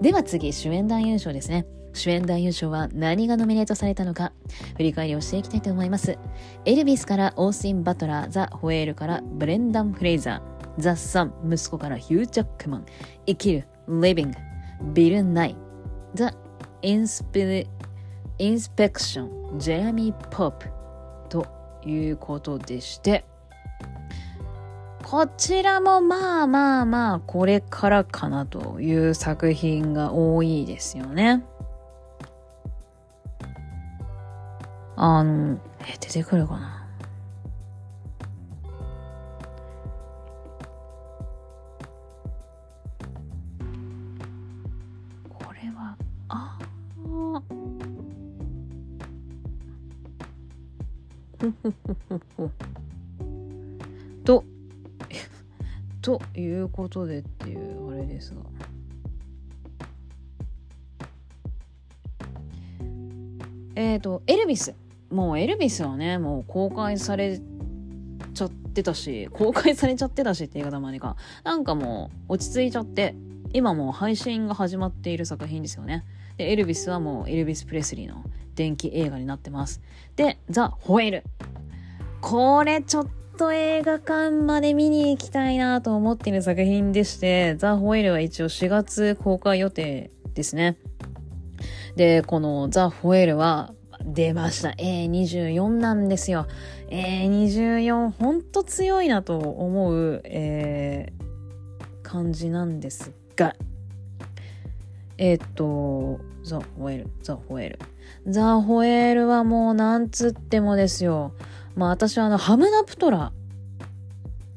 では次、主演男優賞ですね。主演男優賞は何がノミネートされたのか振り返りをしていきたいと思います。エルビスからオースティン・バトラー、ザ・ホエールからブレンダン・フレイザー、ザ・サン、息子からヒュー・ジャックマン、生きる、リビング、ビル・ナイ、ザ・インスペクション、ジェレミー・ポップということでして、こちらもまあまあまあこれからかなという作品が多いですよね。あのえ出てくるかな。とということでっていうあれですが、えーとエルビス、もうエルビスはねもう公開されちゃってたし公開されちゃってたしって言い方もあれか、なんかもう落ち着いちゃって今もう配信が始まっている作品ですよね。でエルビスはもうエルビス・プレスリーの電気映画になってます。でザ・ホエール、これちょっと映画館まで見に行きたいなと思っている作品でして、ザ・ホエールは一応しがつ公開予定ですね。でこのザ・ホエールは出ました エーにじゅうよん なんですよ。 エーにじゅうよん ほんと強いなと思う、えー、感じなんですが、えー、っとザ・ホエールザ・ホエールザ・ホエールはもうなんつってもですよ。まあ私はあのハムナプトラ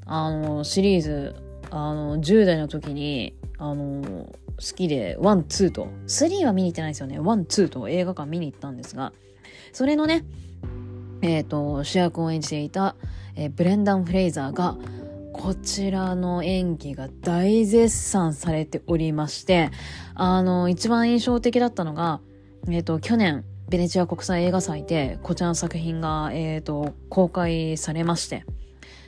あのシリーズあのじゅう代の時にあの好きでワン、ツーとスリーは見に行ってないですよね。ワン、ツーと映画館見に行ったんですが、それのねえっと主役を演じていた、えー、ブレンダン・フレイザーがこちらの演技が大絶賛されておりまして、あの一番印象的だったのがえーと、去年ベネチア国際映画祭でこちらの作品が、えーと、公開されまして、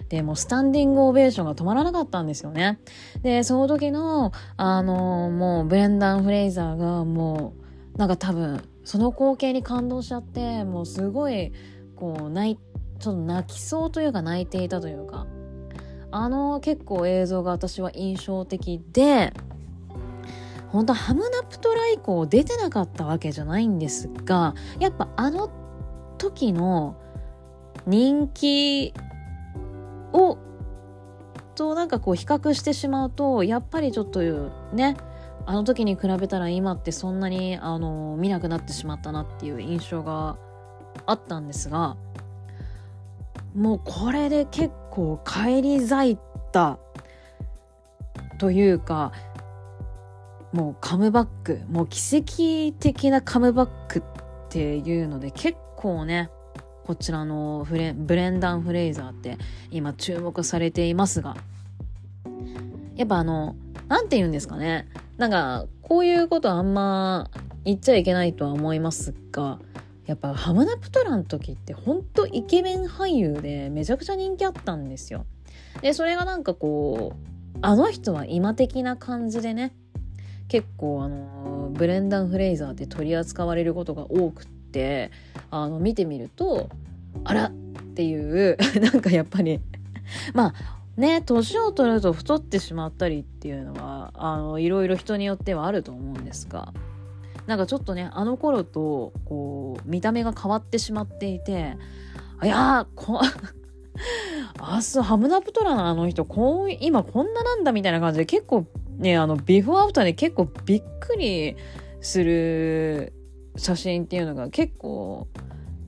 でもうスタンディングオベーションが止まらなかったんですよね。でその時のあのもうブレンダン・フレイザーがもうなんか多分その光景に感動しちゃって、もうすごいこう泣ちょっと泣きそうというか泣いていたというか、あの結構映像が私は印象的で、本当ハムナプトラ以降出てなかったわけじゃないんですが、やっぱあの時の人気をとなんかこう比較してしまうと、やっぱりちょっとねあの時に比べたら今ってそんなにあの見なくなってしまったなっていう印象があったんですが、もうこれで結構返り咲いたというか、もうカムバック、もう奇跡的なカムバックっていうので結構ねこちらのフレブレンダン・フレイザーって今注目されていますが、やっぱあのなんて言うんですかね、なんかこういうことあんま言っちゃいけないとは思いますが、やっぱハムナプトラの時ってほんとイケメン俳優でめちゃくちゃ人気あったんですよ。でそれがなんかこうあの人は今的な感じでね、結構あのブレンダン・フレイザーって取り扱われることが多くって、あの見てみるとあらっていうなんかやっぱりまあね、年を取ると太ってしまったりっていうのはあのいろいろ人によってはあると思うんですが、なんかちょっとねあの頃とこう見た目が変わってしまっていて、いやーこあすハムナプトラのあの人こう今こんななんだみたいな感じで、結構ねあのビフォーアフターで結構びっくりする写真っていうのが結構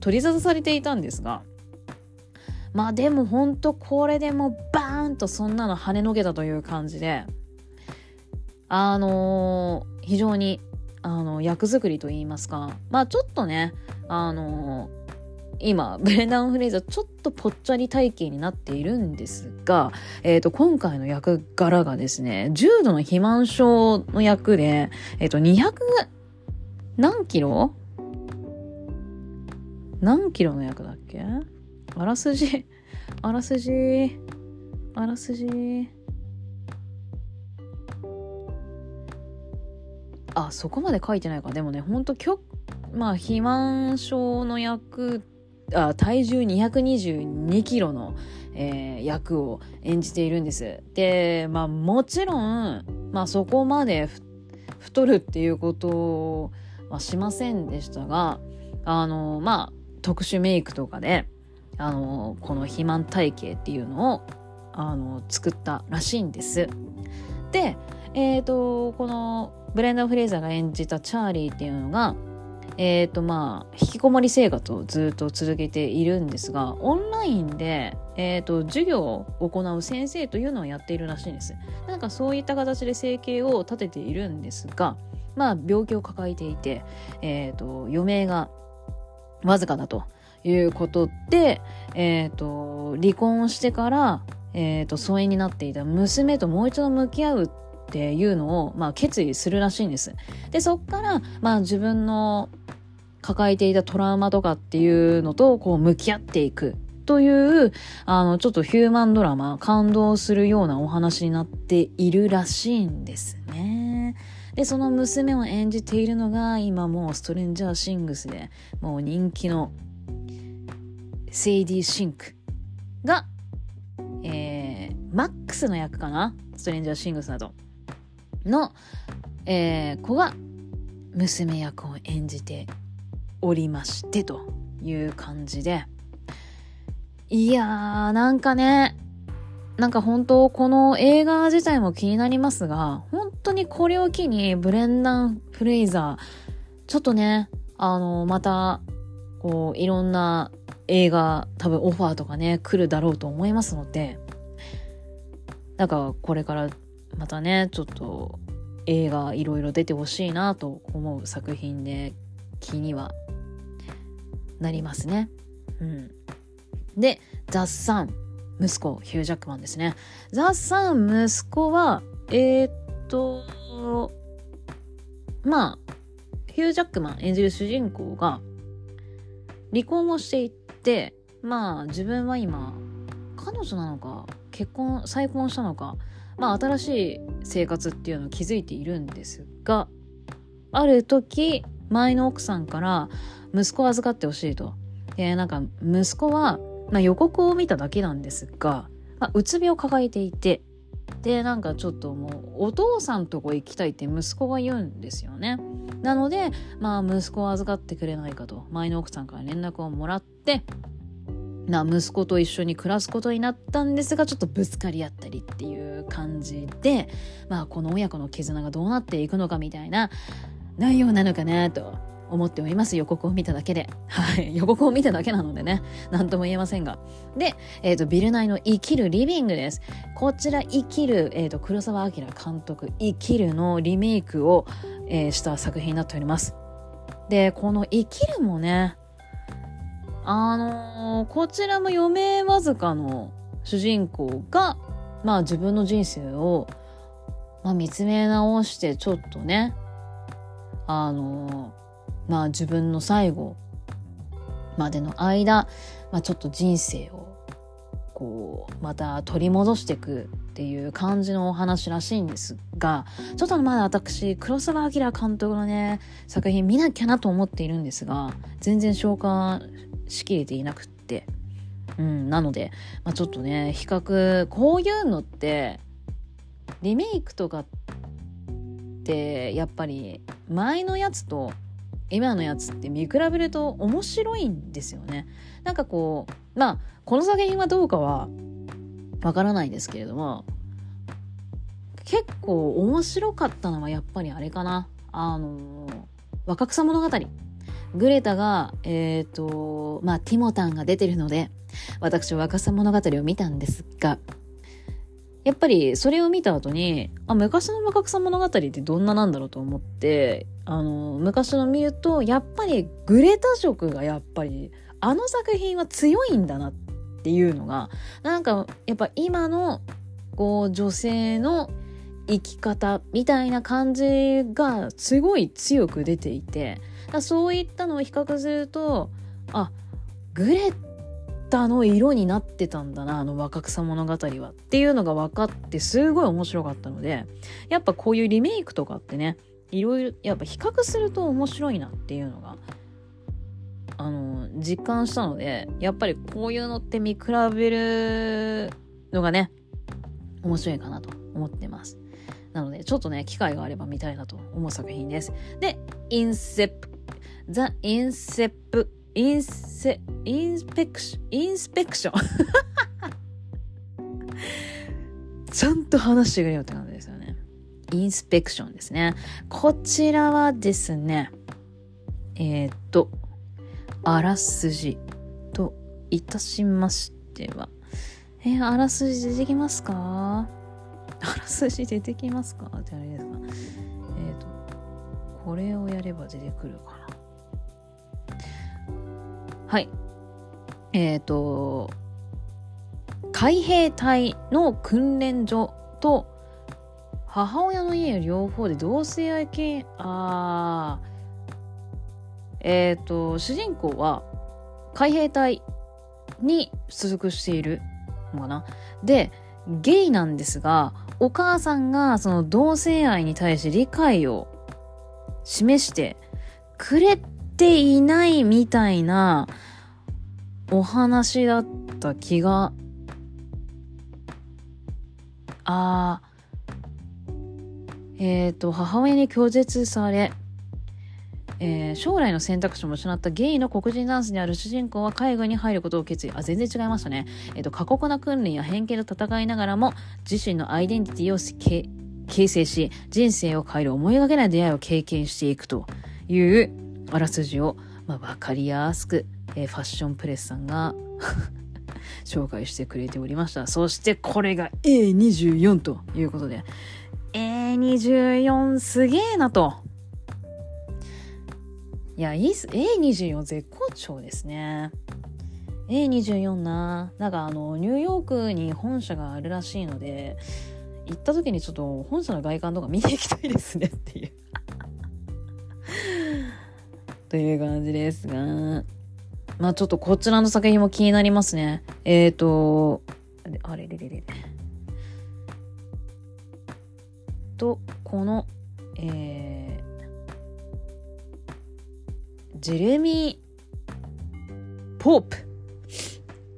取り沙汰されていたんですが、まあでもほんとこれでもバーンとそんなの跳ねのけたという感じで、あのー、非常にあの役作りといいますか、まあちょっとねあのー、今ブレンダン・フレイザーちょっとぽっちゃり体型になっているんですが、えーと今回の役柄がですね重度の肥満症の役で、えーとにひゃくなんキロ何キロの役だっけ、あらすじ、あらすじ、あらすじ。あ、そこまで書いてないか。でもね、ほんと、まあ、肥満症の役、あ、体重にひゃくにじゅうにキロの、えー、役を演じているんです。で、まあ、もちろん、まあ、そこまで太るっていうことはしませんでしたが、あの、まあ、特殊メイクとかで、あのこの肥満体型っていうのをあの作ったらしいんです。で、えー、とこのブレンダン・フレイザーが演じたチャーリーっていうのが、えーとまあ、引きこもり生活をずっと続けているんですが、オンラインで、えー、と授業を行う先生というのをやっているらしいんです。なんかそういった形で生計を立てているんですが、まあ、病気を抱えていて、えー、と余命がわずかだということで、えーと、離婚をしてから、えーと、疎遠になっていた娘ともう一度向き合うっていうのを、まあ、決意するらしいんです。で、そっから、まあ、自分の抱えていたトラウマとかっていうのとこう向き合っていくという、あの、ちょっとヒューマンドラマ、感動するようなお話になっているらしいんですね。で、その娘を演じているのが、今もうストレンジャーシングスで、もう人気のセイディ・シンクが、えー、マックスの役かな、ストレンジャー・シングスなどの、えー、子が娘役を演じておりましてという感じで、いやーなんかね、なんか本当この映画自体も気になりますが、本当にこれを機にブレンダン・フレイザーちょっとねあのまたこういろんな映画多分オファーとかね来るだろうと思いますので、なんかこれからまたねちょっと映画いろいろ出てほしいなと思う作品で気にはなりますね。うん、でザ・サン息子ヒュージャックマンですね。ザ・サン息子はえー、っとまあヒュージャックマン演じる主人公が離婚をしていて、でまあ自分は今彼女なのか結婚再婚したのか、まあ新しい生活っていうのを築いているんですが、ある時前の奥さんから息子を預かってほしいと、えー、なんか息子は、まあ、予告を見ただけなんですが、まあ、うつ病を抱えていて、でなんかちょっともうお父さんとこ行きたいって息子が言うんですよね。なのでまあ息子を預かってくれないかと前の奥さんから連絡をもらって、な息子と一緒に暮らすことになったんですが、ちょっとぶつかり合ったりっていう感じで、まあこの親子の絆がどうなっていくのかみたいな内容なのかなと思っております。予告を見ただけで、はい、予告を見ただけなのでね何とも言えませんが、で、えーと、ビル内の生きるリビングです。こちら生きる、えーと、黒澤明監督生きるのリメイクを、えー、した作品になっております。でこの生きるもねあのー、こちらも余命わずかの主人公が、まあ自分の人生を、まあ、見つめ直してちょっとね、あのー、まあ自分の最後までの間、まあ、ちょっと人生をこうまた取り戻していくっていう感じのお話らしいんですが、ちょっとまだ私黒澤明監督のね作品見なきゃなと思っているんですが、全然消化しきれていなくって、うん、なので、まあ、ちょっとね比較、こういうのってリメイクとかってやっぱり前のやつと今のやつって見比べると面白いんですよね。なんかこう、まあこの作品はどうかはわからないですけれども、結構面白かったのはやっぱりあれかな、あの若草物語、グレタがえっとまあティモタンが出てるので私は若草物語を見たんですが、やっぱりそれを見た後に、あ、昔の若草物語ってどんななんだろうと思って、あの、昔の見ると、やっぱりグレタ色がやっぱり、あの作品は強いんだなっていうのが、なんかやっぱ今の、こう、女性の生き方みたいな感じがすごい強く出ていて、だそういったのを比較すると、あ、グレタの色になってたんだな、あの若草物語はっていうのが分かってすごい面白かったので、やっぱこういうリメイクとかってね、いろいろやっぱ比較すると面白いなっていうのがあの実感したので、やっぱりこういうのって見比べるのがね面白いかなと思ってます。なのでちょっとね機会があれば見たいなと思う作品です。で、インセプザインセプインセ、インスペクション、インスペクションちゃんと話してくれよって感じですよね。インスペクションですね。こちらはですね、えっと、あらすじといたしましては、えー、あらすじ出てきますか？あらすじ出てきますかってあれですか？えっと、これをやれば出てくるかな。はい。えっと、海兵隊の訓練所と母親の家両方で同性愛系、あー、えっと、主人公は海兵隊に所属しているのかな。で、ゲイなんですが、お母さんがその同性愛に対して理解を示してくれていないみたいなお話だった気が、あー、えっと母親に拒絶され、えー、将来の選択肢も失ったゲイの黒人男性である主人公は海軍に入ることを決意。あ、全然違いましたね。えっと過酷な訓練や偏見と戦いながらも自身のアイデンティティを形成し、人生を変える思いがけない出会いを経験していくというあらすじを、まあ、分かりやすく、えー、ファッションプレスさんが紹介してくれておりました。そしてこれが エーにじゅうよん ということで、 エーにじゅうよん すげえなと。いや、いいっす。 エーにじゅうよん 絶好調ですね。 エーにじゅうよん な、なんかあのニューヨークに本社があるらしいので、行った時にちょっと本社の外観とか見ていきたいですねっていうという感じですが、まあちょっとこちらの作品も気になりますね。えっと、あれれれれと、この、えー、ジェレミー・ポープ。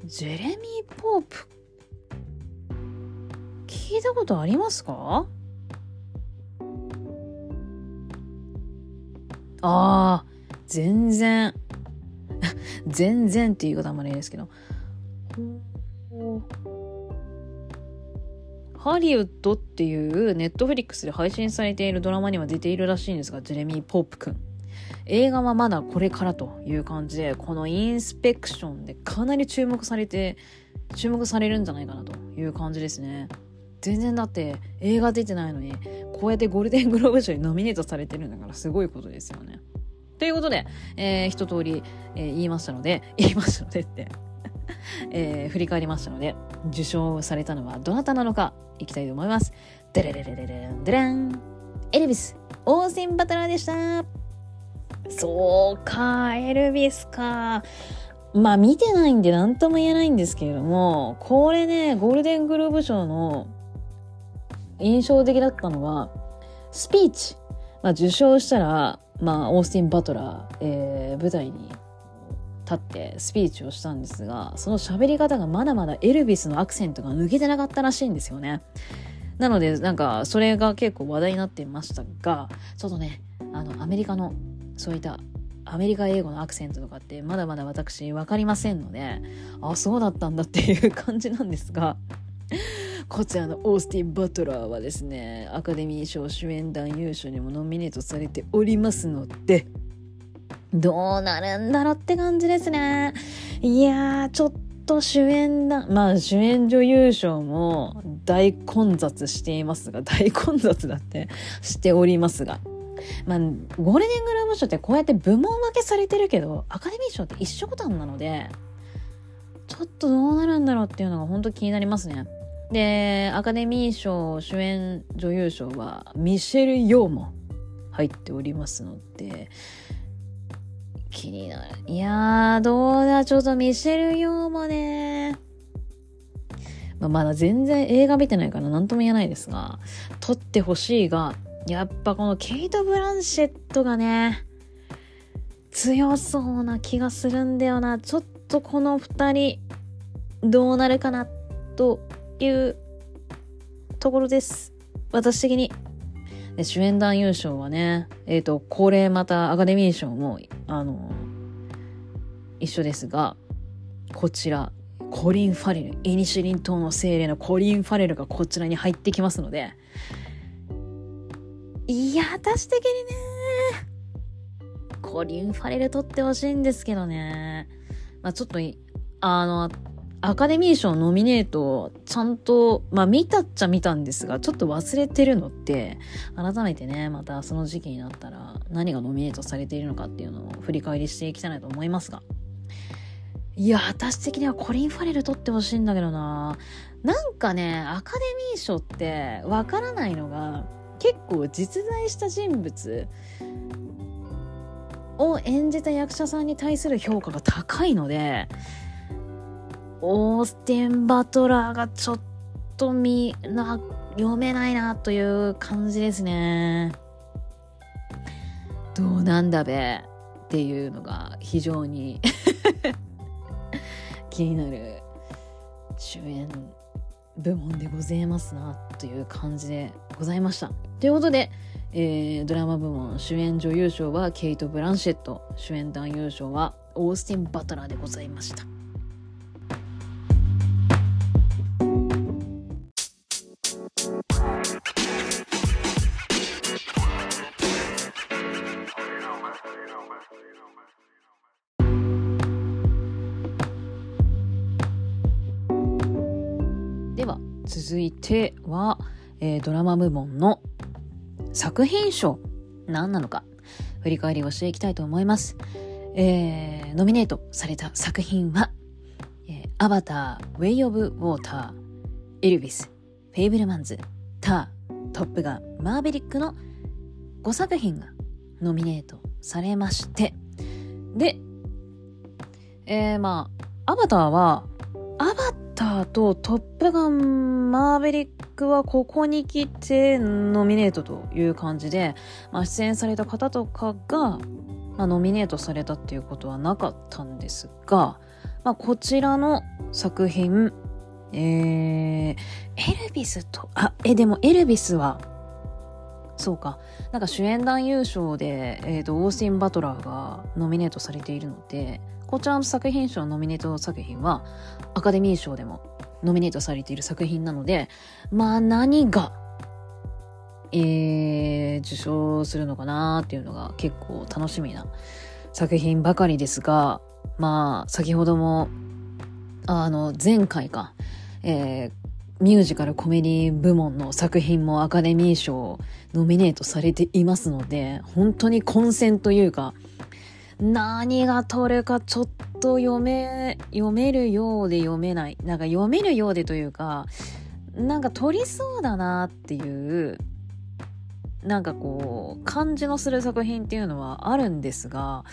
ジェレミー・ポープ。聞いたことありますか？あー。全然全然っていう言い方もあれですけど、ハリウッドっていうネットフリックスで配信されているドラマには出ているらしいんですが、ジェレミー・ポープくん、映画はまだこれからという感じで、このインスペクションでかなり注目されて注目されるんじゃないかなという感じですね。全然だって映画出てないのにこうやってゴールデングローブ賞にノミネートされてるんだから、すごいことですよね。ということで、えー、一通り、えー、言いましたので言いましたのでって、えー、振り返りましたので、受賞されたのはどなたなのかいきたいと思います。デレレレレレンデレンエルビス・オースティン・バトラーでした。そうか、エルビスか。まあ見てないんで何とも言えないんですけれども、これね、ゴールデングローブ賞の印象的だったのはスピーチ、まあ、受賞したら、まあ、オースティン・バトラー、えー、舞台に立ってスピーチをしたんですが、その喋り方がまだまだエルビスのアクセントが抜けてなかったらしいんですよね。なのでなんかそれが結構話題になっていましたが、ちょっとね、あのアメリカのそういったアメリカ英語のアクセントとかってまだまだ私分かりませんので、あ、そうだったんだっていう感じなんですが、こちらのオースティン・バトラーはですね、アカデミー賞主演男優賞にもノミネートされておりますので、どうなるんだろうって感じですね。いやー、ちょっと主演だ、まあ主演女優賞も大混雑していますが、大混雑だってしておりますが、まあ、ゴールデングローブ賞ってこうやって部門分けされてるけど、アカデミー賞って一色単なので、ちょっとどうなるんだろうっていうのが本当気になりますね。で、アカデミー賞主演女優賞はミシェル・ヨーも入っておりますので、気になる。いやー、どうだ、ちょっとミシェル・ヨーもね、まあ、まだ全然映画見てないから何とも言えないですが、撮ってほしいが、やっぱこのケイト・ブランシェットがね、強そうな気がするんだよな。ちょっとこのふたりどうなるかなというところです、私的に。で、主演男優賞はね、えっと恒例、またアカデミー賞もあの一緒ですが、こちらコリン・ファレル、イニシリン島の精霊のコリン・ファレルがこちらに入ってきますので、いや、私的にね、コリン・ファレル撮ってほしいんですけどね。まあ、ちょっと、あの、アカデミー賞ノミネートをちゃんと、まあ、見たっちゃ見たんですが、ちょっと忘れてるのって、改めてね、またその時期になったら何がノミネートされているのかっていうのを振り返りしていきたいなと思いますが。いや、私的にはコリン・ファレル撮ってほしいんだけどな。なんかね、アカデミー賞ってわからないのが、結構実在した人物を演じた役者さんに対する評価が高いので、オースティン・バトラーがちょっと見な読めないなという感じですね。どうなんだべっていうのが非常に気になる主演部門でございますなという感じでございました。ということで、えー、ドラマ部門主演女優賞はケイト・ブランシェット、主演男優賞はオースティン・バトラーでございました。では続いては、えー、ドラマ部門の作品賞、何なのか振り返りをしていきたいと思います。えー、ノミネートされた作品は、えー、アバター、ウェイオブウォーター、エルビス、フェイブルマンズ、ター、トップガン、マーベリックのごさく品がノミネートされまして、で、えー、まあアバターはアバターとトップガン、マーベリックはここに来てノミネートという感じで、まあ、出演された方とかが、まあ、ノミネートされたっていうことはなかったんですが、まあ、こちらの作品、えー、エルビスとあえでもエルビスはそうか、なんか主演男優賞で、えーと、オースティン・バトラーがノミネートされているので、こちらの作品賞のノミネート作品はアカデミー賞でもノミネートされている作品なので、まあ何が、えー、受賞するのかなっていうのが結構楽しみな作品ばかりですが、まあ先ほどもあの前回か、えー、ミュージカルコメディ部門の作品もアカデミー賞ノミネートされていますので、本当に混戦というか、何が取るかちょっと読め読めるようで読めない、なんか読めるようでというか、なんか取りそうだなっていうなんかこう感じのする作品っていうのはあるんですが、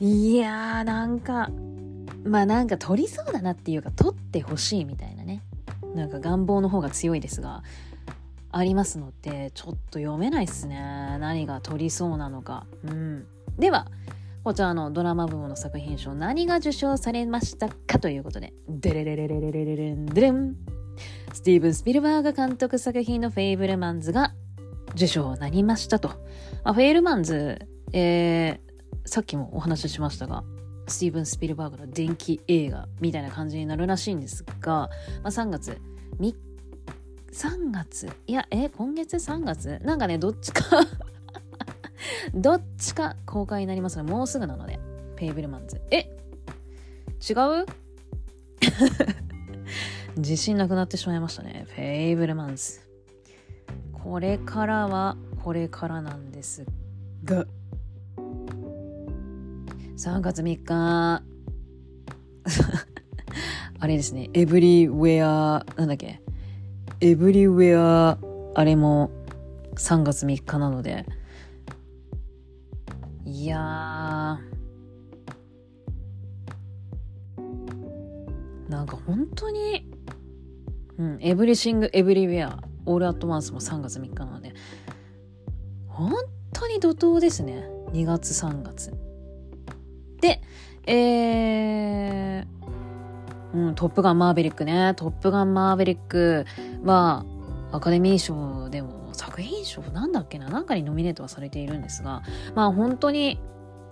いやーなんかまあなんか取りそうだなっていうか、取ってほしいみたいなね、なんか願望の方が強いですがありますので、ちょっと読めないっすね、何が取りそうなのか。うん、ではこちらのドラマ部門の作品賞、何が受賞されましたかということで、デレレレレレレレレンデレン、スティーブン・スピルバーグ監督作品のフェイブルマンズが受賞になりましたと。あ、フェイルマンズ、えー、さっきもお話ししましたが、スティーブン・スピルバーグの電気映画みたいな感じになるらしいんですが、まあ、さんがつみっかさんがついやえ今月さんがつなんかね、どっちかどっちか公開になりますが、もうすぐなので、フェイブルマンズえ違う自信なくなってしまいましたね。フェイブルマンズ、これからはこれからなんですが、さんがつみっかあれですね、エブリウェアなんだっけ、エブリウェア、あれもさんがつみっかなので、いやーなんか本当に、うん、エブリシングエブリウェアオールアットワンスもさんがつみっかなので、本当に怒涛ですね、にがつさんがつで、えーうん、トップガンマーヴェリックね、トップガンマーヴェリックはアカデミー賞でも作品賞なんだっけな、なんかにノミネートはされているんですが、まあ本当に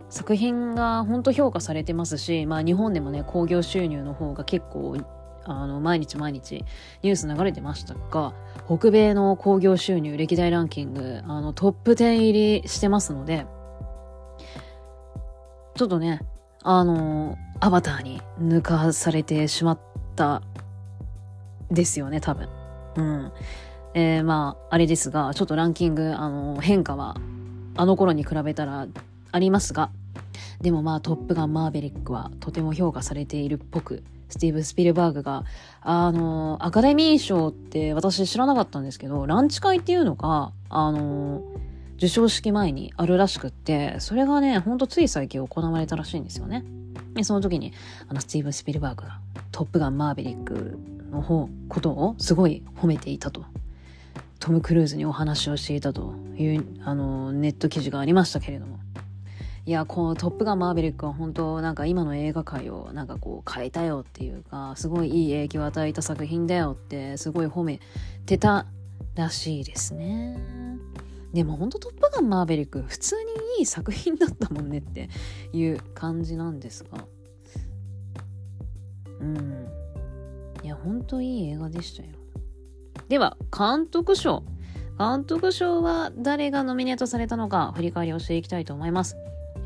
作品が本当評価されてますし、まあ日本でもね、興行収入の方が結構あの毎日毎日ニュース流れてましたが、北米の興行収入歴代ランキングあのトップじゅう入りしてますので、ちょっとねあのアバターに抜かされてしまったですよね多分、うんえー、まああれですが、ちょっとランキングあの変化はあの頃に比べたらありますが、でもまあトップガンマーヴェリックはとても評価されているっぽく、スティーブ・スピルバーグがあのアカデミー賞って私知らなかったんですけど、ランチ会っていうのがあの受賞式前にあるらしくって、それがねほんとつい最近行われたらしいんですよね。でその時にあのスティーブン・スピルバーグがトップガンマーヴェリックの方ことをすごい褒めていたと、トム・クルーズにお話をしていたというあのネット記事がありましたけれども、いやこうトップガンマーヴェリックは本当なんか今の映画界をなんかこう変えたよっていうか、すごいいい影響を与えた作品だよってすごい褒めてたらしいですね。でも本当トップガンマーヴェリック普通にいい作品だったもんねっていう感じなんですが、うんいや本当いい映画でしたよ。では監督賞、監督賞は誰がノミネートされたのか振り返りをしていきたいと思います。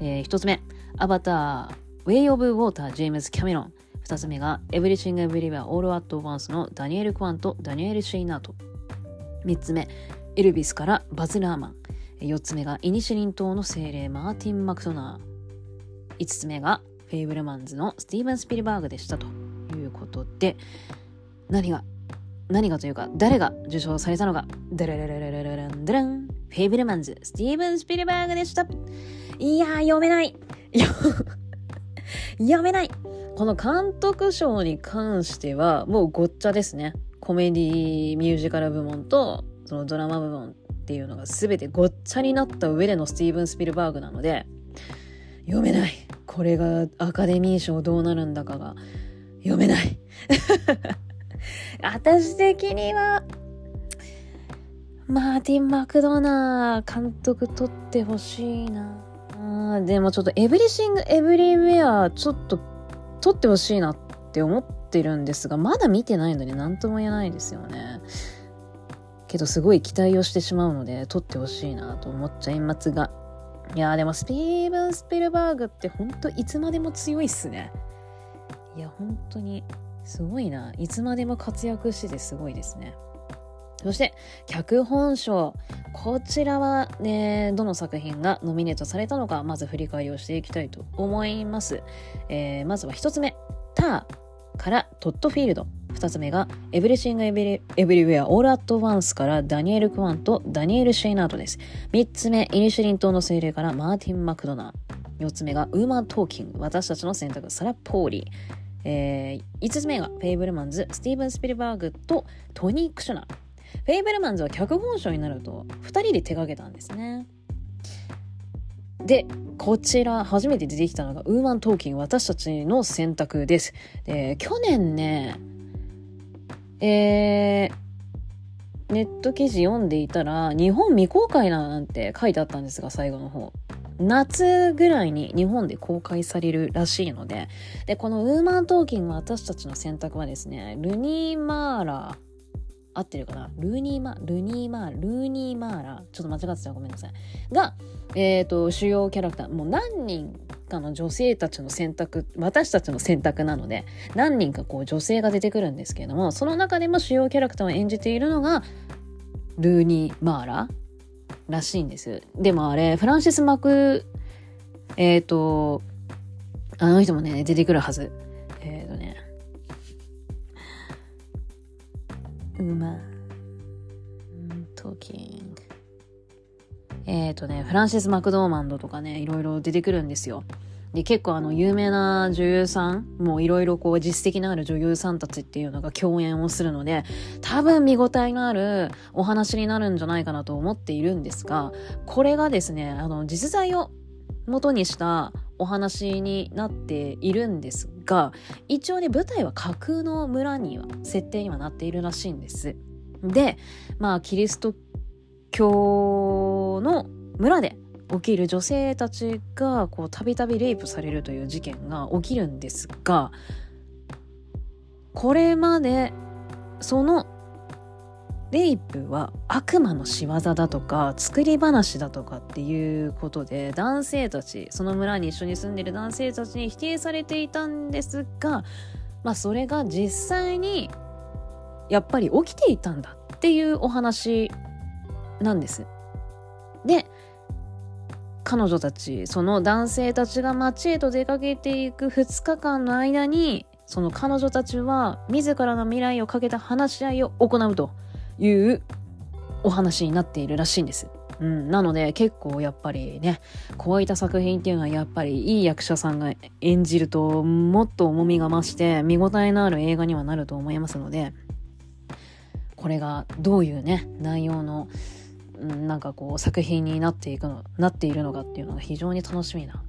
えー、ひとつめアバターウェイオブウォータージェームズ・キャメロン、ふたつめがエブリシングエブリウェアオールアットワンスのダニエル・クワンとダニエル・シーナート、みっつめエルビスからバズ・ラーマン、よっつめがイニシリン島の精霊マーティン・マクドナー、いつつめがフェイブルマンズのスティーブン・スピルバーグでしたということで、何が何がというか誰が受賞されたのか、ダララララララランダラン、フェイブルマンズスティーブン・スピルバーグでした。いやー読めない読めない。この監督賞に関してはもうごっちゃですね。コメディミュージカル部門とそのドラマ部門っていうのが全てごっちゃになった上でのスティーブン・スピルバーグなので読めない。これがアカデミー賞どうなるんだかが読めない私的にはマーティン・マクドナー監督取ってほしいなあ。でもちょっとエブリシング・エブリウェアちょっと取ってほしいなって思ってるんですが、まだ見てないので何とも言えないですよね。けどすごい期待をしてしまうので撮ってほしいなと思っちゃいますが、いやーでもスティーブン・スピルバーグってほんといつまでも強いっすね。いや本当にすごいな、いつまでも活躍しててすごいですね。そして脚本賞、こちらはねどの作品がノミネートされたのかまず振り返りをしていきたいと思います。えー、まずはひとつめターからトッドフィールド、ふたつめが Everything Everywhere All At Once からダニエル・クワンとダニエル・シェイナードです。みっつめイニシュリン島の精霊からマーティン・マクドナー、よっつめがウーマン・トーキング私たちの選択サラ・ポーリー、えー、いつつめがフェイブルマンズスティーブン・スピルバーグとトニー・クシュナー。フェイブルマンズは脚本賞になるとふたりで手掛けたんですね。でこちら初めて出てきたのがウーマン・トーキング私たちの選択です。で去年ねえー、ネット記事読んでいたら日本未公開なんて書いてあったんですが、最後の方夏ぐらいに日本で公開されるらしいので、でこのウーマントーキング私たちの選択はですねルニー・マーラー、合ってるかな、ルニーマルニーマルニーマーラちょっと間違ってたらごめんなさいが、えーと主要キャラクターもう何人かの女性たちの選択、私たちの選択なので何人かこう女性が出てくるんですけれども、その中でも主要キャラクターを演じているのがルニーマーラらしいんです。でもあれフランシス・マクえーとあの人もね出てくるはず。えーとねウーマントーキングえーとねフランシス・マクドーマンドとかねいろいろ出てくるんですよ。で結構あの有名な女優さんもういろいろこう実績のある女優さんたちっていうのが共演をするので多分見応えのあるお話になるんじゃないかなと思っているんですが、これがですねあの実在を元にしたお話になっているんですが、一応ね舞台は架空の村には設定にはなっているらしいんです。でまあキリスト教の村で起きる女性たちがこうたびたびレイプされるという事件が起きるんですが、これまでそのレイプは悪魔の仕業だとか作り話だとかっていうことで男性たちその村に一緒に住んでる男性たちに否定されていたんですが、まあそれが実際にやっぱり起きていたんだっていうお話なんです。で彼女たちその男性たちが街へと出かけていくふつかかんの間にその彼女たちは自らの未来をかけた話し合いを行うというお話になっているらしいんです。うん、なので結構やっぱりねこういった作品っていうのはやっぱりいい役者さんが演じるともっと重みが増して見応えのある映画にはなると思いますので、これがどういうね内容のなんかこう作品になっていくのなっているのかっていうのが非常に楽しみな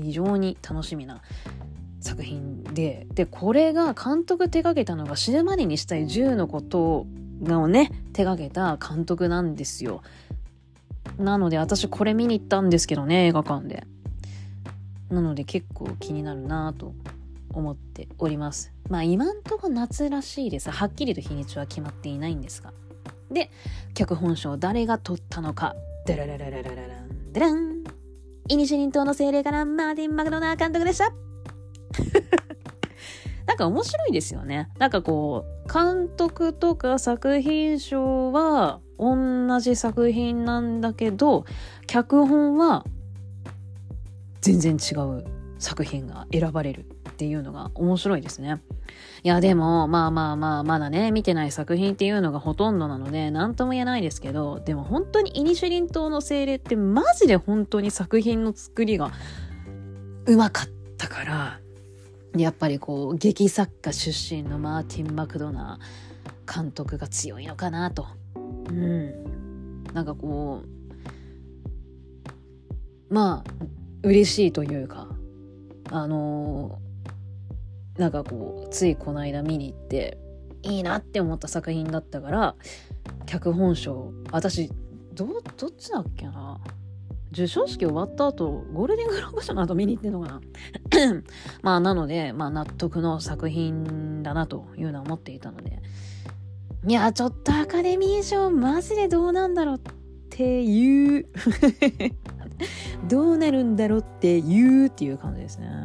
非常に楽しみな作品で、でこれが監督手掛けたのが死ぬまでにしたいじゅうのことをね手掛けた監督なんですよ。なので私これ見に行ったんですけどね映画館で、なので結構気になるなと思っております。まあ今んとこ夏らしいです。はっきりと日にちは決まっていないんですが、で脚本賞誰が取ったのか、ダララララララランダラン、イニシュリン島の精霊からマーティン・マクドナー監督でした。なんか面白いですよね。なんかこう監督とか作品賞は同じ作品なんだけど脚本は全然違う作品が選ばれるっていうのが面白いですね。いやでもまあまあまあまだね見てない作品っていうのがほとんどなので何とも言えないですけど、でも本当にイニシュリン島の精霊ってマジで本当に作品の作りがうまかったから、やっぱりこう劇作家出身のマーティン・マクドナー監督が強いのかなと、うん、なんかこうまあ嬉しいというかあのー、なんかこうついこの間見に行っていいなって思った作品だったから、脚本賞私 ど, どっちだっけな受賞式終わった後ゴールデングローブ賞の後見に行ってんのかなまあなので、まあ、納得の作品だなというのは思っていたので、いやちょっとアカデミー賞マジでどうなんだろうっていうどうなるんだろうっていうっていう感じですね。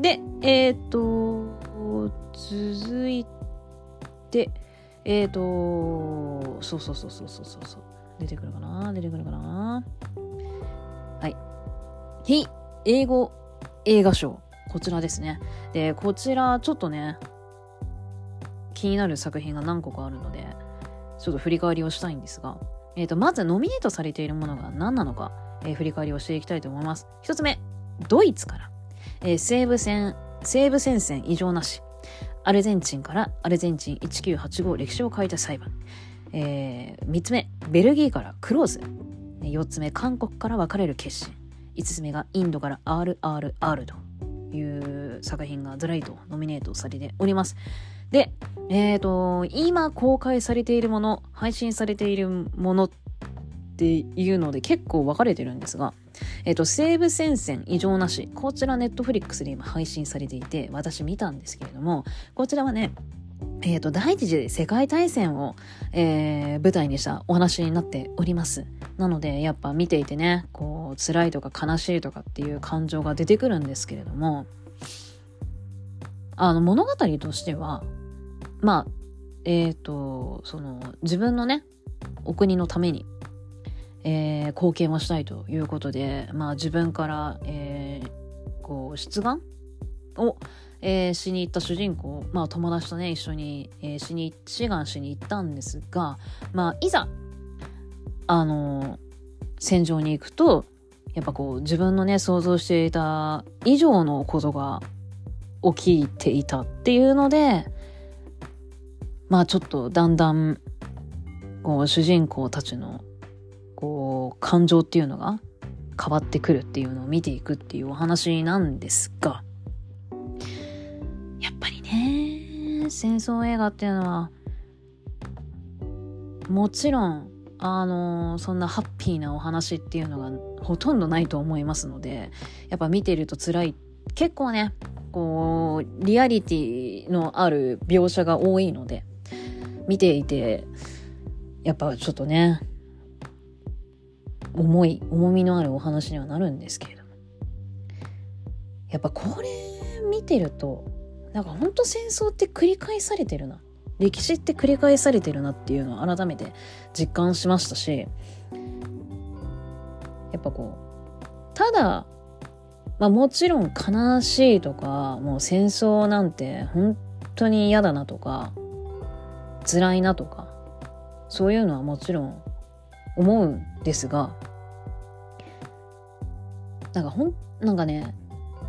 でえっと続いて、えーとそうそうそうそうそうそうそう出てくるかな出てくるかなはい非英語映画賞、こちらですね。でこちらちょっとね気になる作品が何個かあるのでちょっと振り返りをしたいんですが、えーとまずノミネートされているものが何なのか、えー、振り返りをしていきたいと思います。一つ目、ドイツから、えー、西部戦西部戦線異常なし、アルゼンチンからアルゼンチンせんきゅうひゃくはちじゅうご歴史を変えた裁判、えー、みっつめベルギーからクローズ、よっつめ韓国から別れる決心、いつつめがインドから アールアールアール という作品がずらりとノミネートされております。で、えーと、今公開されているもの、配信されているものっていうので結構分かれてるんですが、えーと、西部戦線異常なし、こちらネットフリックスで今配信されていて私見たんですけれども、こちらはね、えーと、第一次世界大戦を、えー、舞台にしたお話になっております。なのでやっぱ見ていてね、こう辛いとか悲しいとかっていう感情が出てくるんですけれども、あの物語としてはまあえーとその自分のねお国のために、えー、貢献をしたいということで、まあ自分から、えー、こう出願を、えー、しに行った主人公、まあ友達とね一緒に、えー、しに志願しに行ったんですが、まあいざあの戦場に行くとやっぱこう自分のね想像していた以上のことが起きていたっていうので、まあちょっとだんだんこう主人公たちのこう感情っていうのが変わってくるっていうのを見ていくっていうお話なんですが、やっぱりね戦争映画っていうのはもちろんあのそんなハッピーなお話っていうのがほとんどないと思いますので、やっぱ見てると辛い、結構ねこうリアリティのある描写が多いので見ていてやっぱちょっとね重い重みのあるお話にはなるんですけれども、やっぱこれ見てるとなんかほんと戦争って繰り返されてるな、歴史って繰り返されてるなっていうのを改めて実感しましたし、やっぱこうただまあ、もちろん悲しいとかもう戦争なんて本当に嫌だなとか辛いなとかそういうのはもちろん思うんですが、なんかほんなんかね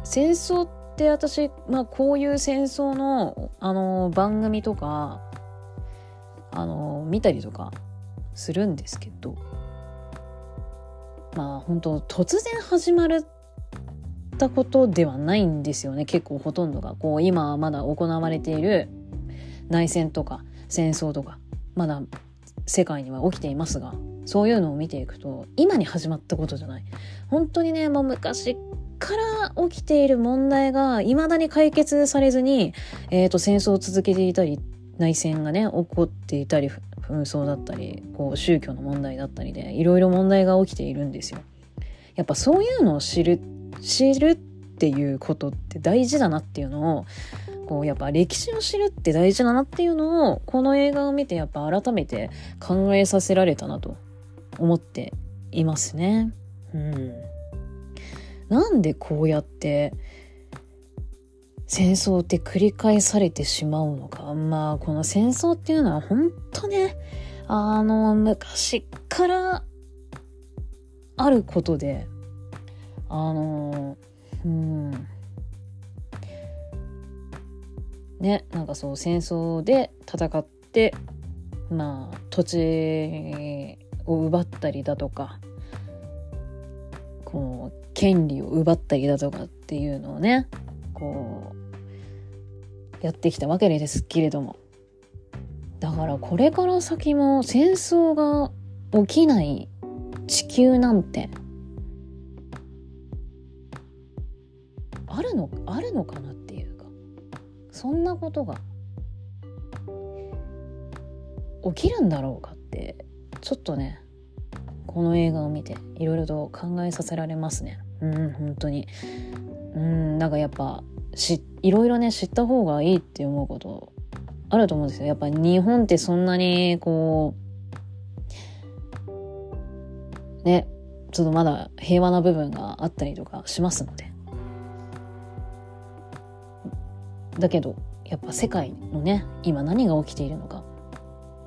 戦争って私、まあ、こういう戦争の、あの番組とか、あの見たりとかするんですけど、まあ本当突然始まるたことではないんですよね。結構ほとんどがこう今まだ行われている内戦とか戦争とかまだ世界には起きていますが、そういうのを見ていくと今に始まったことじゃない、本当にねもう昔から起きている問題が未だに解決されずに、えーと戦争を続けていたり内戦がね起こっていたり紛争だったりこう宗教の問題だったりでいろいろ問題が起きているんですよ。やっぱそういうのを知る知るっていうことって大事だなっていうのをこうやっぱ歴史を知るって大事だなっていうのをこの映画を見てやっぱ改めて考えさせられたなと思っていますね。うん、なんでこうやって戦争って繰り返されてしまうのか、まあこの戦争っていうのは本当ねあの昔からあることであのー、うんねなんかそう戦争で戦ってまあ土地を奪ったりだとかこう権利を奪ったりだとかっていうのをねこうやってきたわけですけれども、だからこれから先も戦争が起きない地球なんてあるの、あるのかなっていうか、そんなことが起きるんだろうかってちょっとねこの映画を見ていろいろと考えさせられますね。うん本当にうんなんかやっぱいろいろね知った方がいいって思うことあると思うんですよ。やっぱり日本ってそんなにこうね、ちょっとまだ平和な部分があったりとかしますので。だけどやっぱ世界のね、今何が起きているのか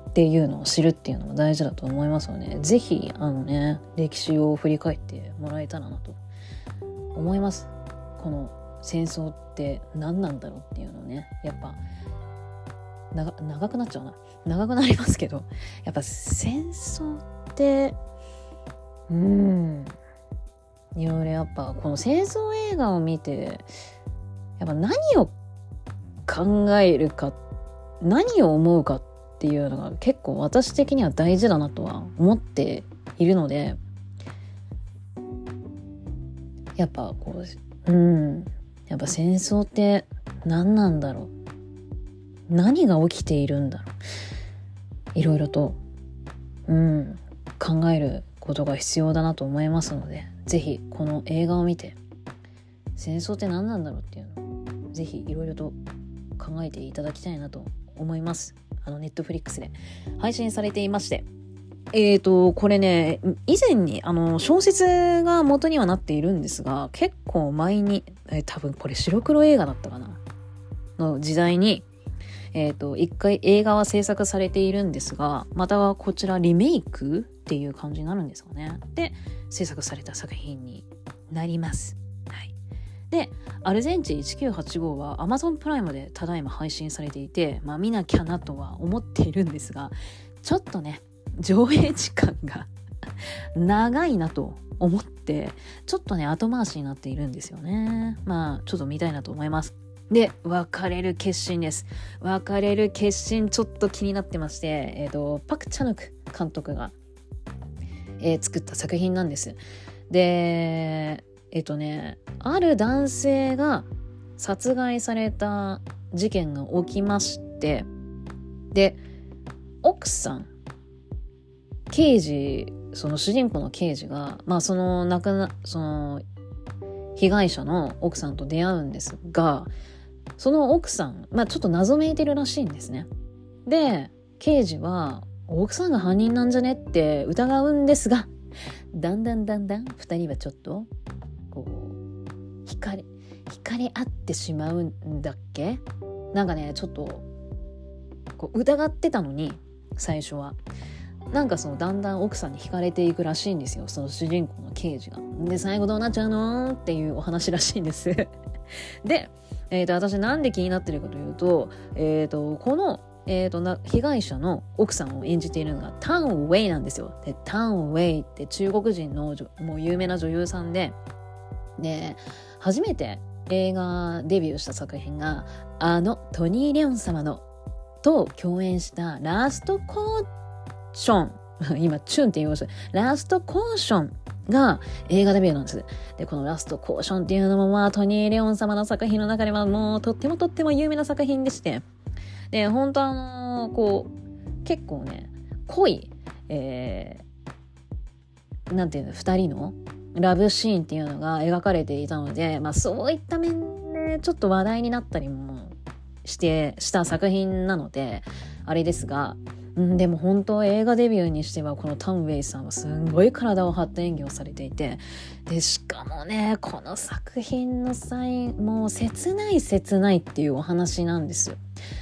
っていうのを知るっていうのも大事だと思いますので、ぜひあのね、歴史を振り返ってもらえたらなと思います。この戦争って何なんだろうっていうのをね、やっぱ長、長くなっちゃうな長くなりますけど、やっぱ戦争ってうーんいろいろ、やっぱこの戦争映画を見てやっぱ何を考えるか、何を思うかっていうのが結構私的には大事だなとは思っているので、やっぱこう、うん、やっぱ戦争って何なんだろう、何が起きているんだろう、いろいろと、うん、考えることが必要だなと思いますので、ぜひこの映画を見て戦争って何なんだろうっていうのをぜひいろいろと考えていただきたいなと思います。あのネットフリックスで配信されていまして、えーとこれね、以前にあの小説が元にはなっているんですが、結構前に、えー、多分これ白黒映画だったかなの時代に、えーと一回映画は制作されているんですが、またはこちらリメイクっていう感じになるんですかね、で制作された作品になります。はい、でアルゼンチンせんきゅうひゃくはちじゅうごは Amazon プライムでただいま配信されていて、まあ見なきゃなとは思っているんですが、ちょっとね上映時間が長いなと思ってちょっとね後回しになっているんですよね。まあちょっと見たいなと思います。で別れる決心です。別れる決心ちょっと気になってまして、えっとパク・チャヌク監督が、えー、作った作品なんです。でえっとねある男性が殺害された事件が起きまして、で奥さん刑事、その主人公の刑事が、まあその亡くな、その被害者の奥さんと出会うんですが、その奥さん、まあちょっと謎めいてるらしいんですね。で、刑事は奥さんが犯人なんじゃねって疑うんですが、だんだんだんだん二人はちょっとこう惹かれ惹かれ合ってしまうんだっけ？なんかね、ちょっとこう疑ってたのに最初は。なんかそのだんだん奥さんに惹かれていくらしいんですよ、その主人公の刑事が。で最後どうなっちゃうのっていうお話らしいんですで、えー、と私なんで気になってるかというと、えー、とこの、えー、とな被害者の奥さんを演じているのがタン・ウェイなんですよ。でタン・ウェイって中国人のもう有名な女優さんで、で初めて映画デビューした作品があのトニー・レオン様のと共演したラストコートション、今チュンって言いました、ラストコーションが映画デビューなんです。でこのラストコーションっていうのも、まあトニー・レオン様の作品の中ではもうとってもとっても有名な作品でして、で本当あのー、こう結構ね濃い、えー、なんていうのふたりのラブシーンっていうのが描かれていたので、まあそういった面でちょっと話題になったりもしてした作品なのであれですが、でも本当映画デビューにしてはこのタン・ウェイさんはすんごい体を張った演技をされていて、でしかもねこの作品の際もう切ない切ないっていうお話なんですよ。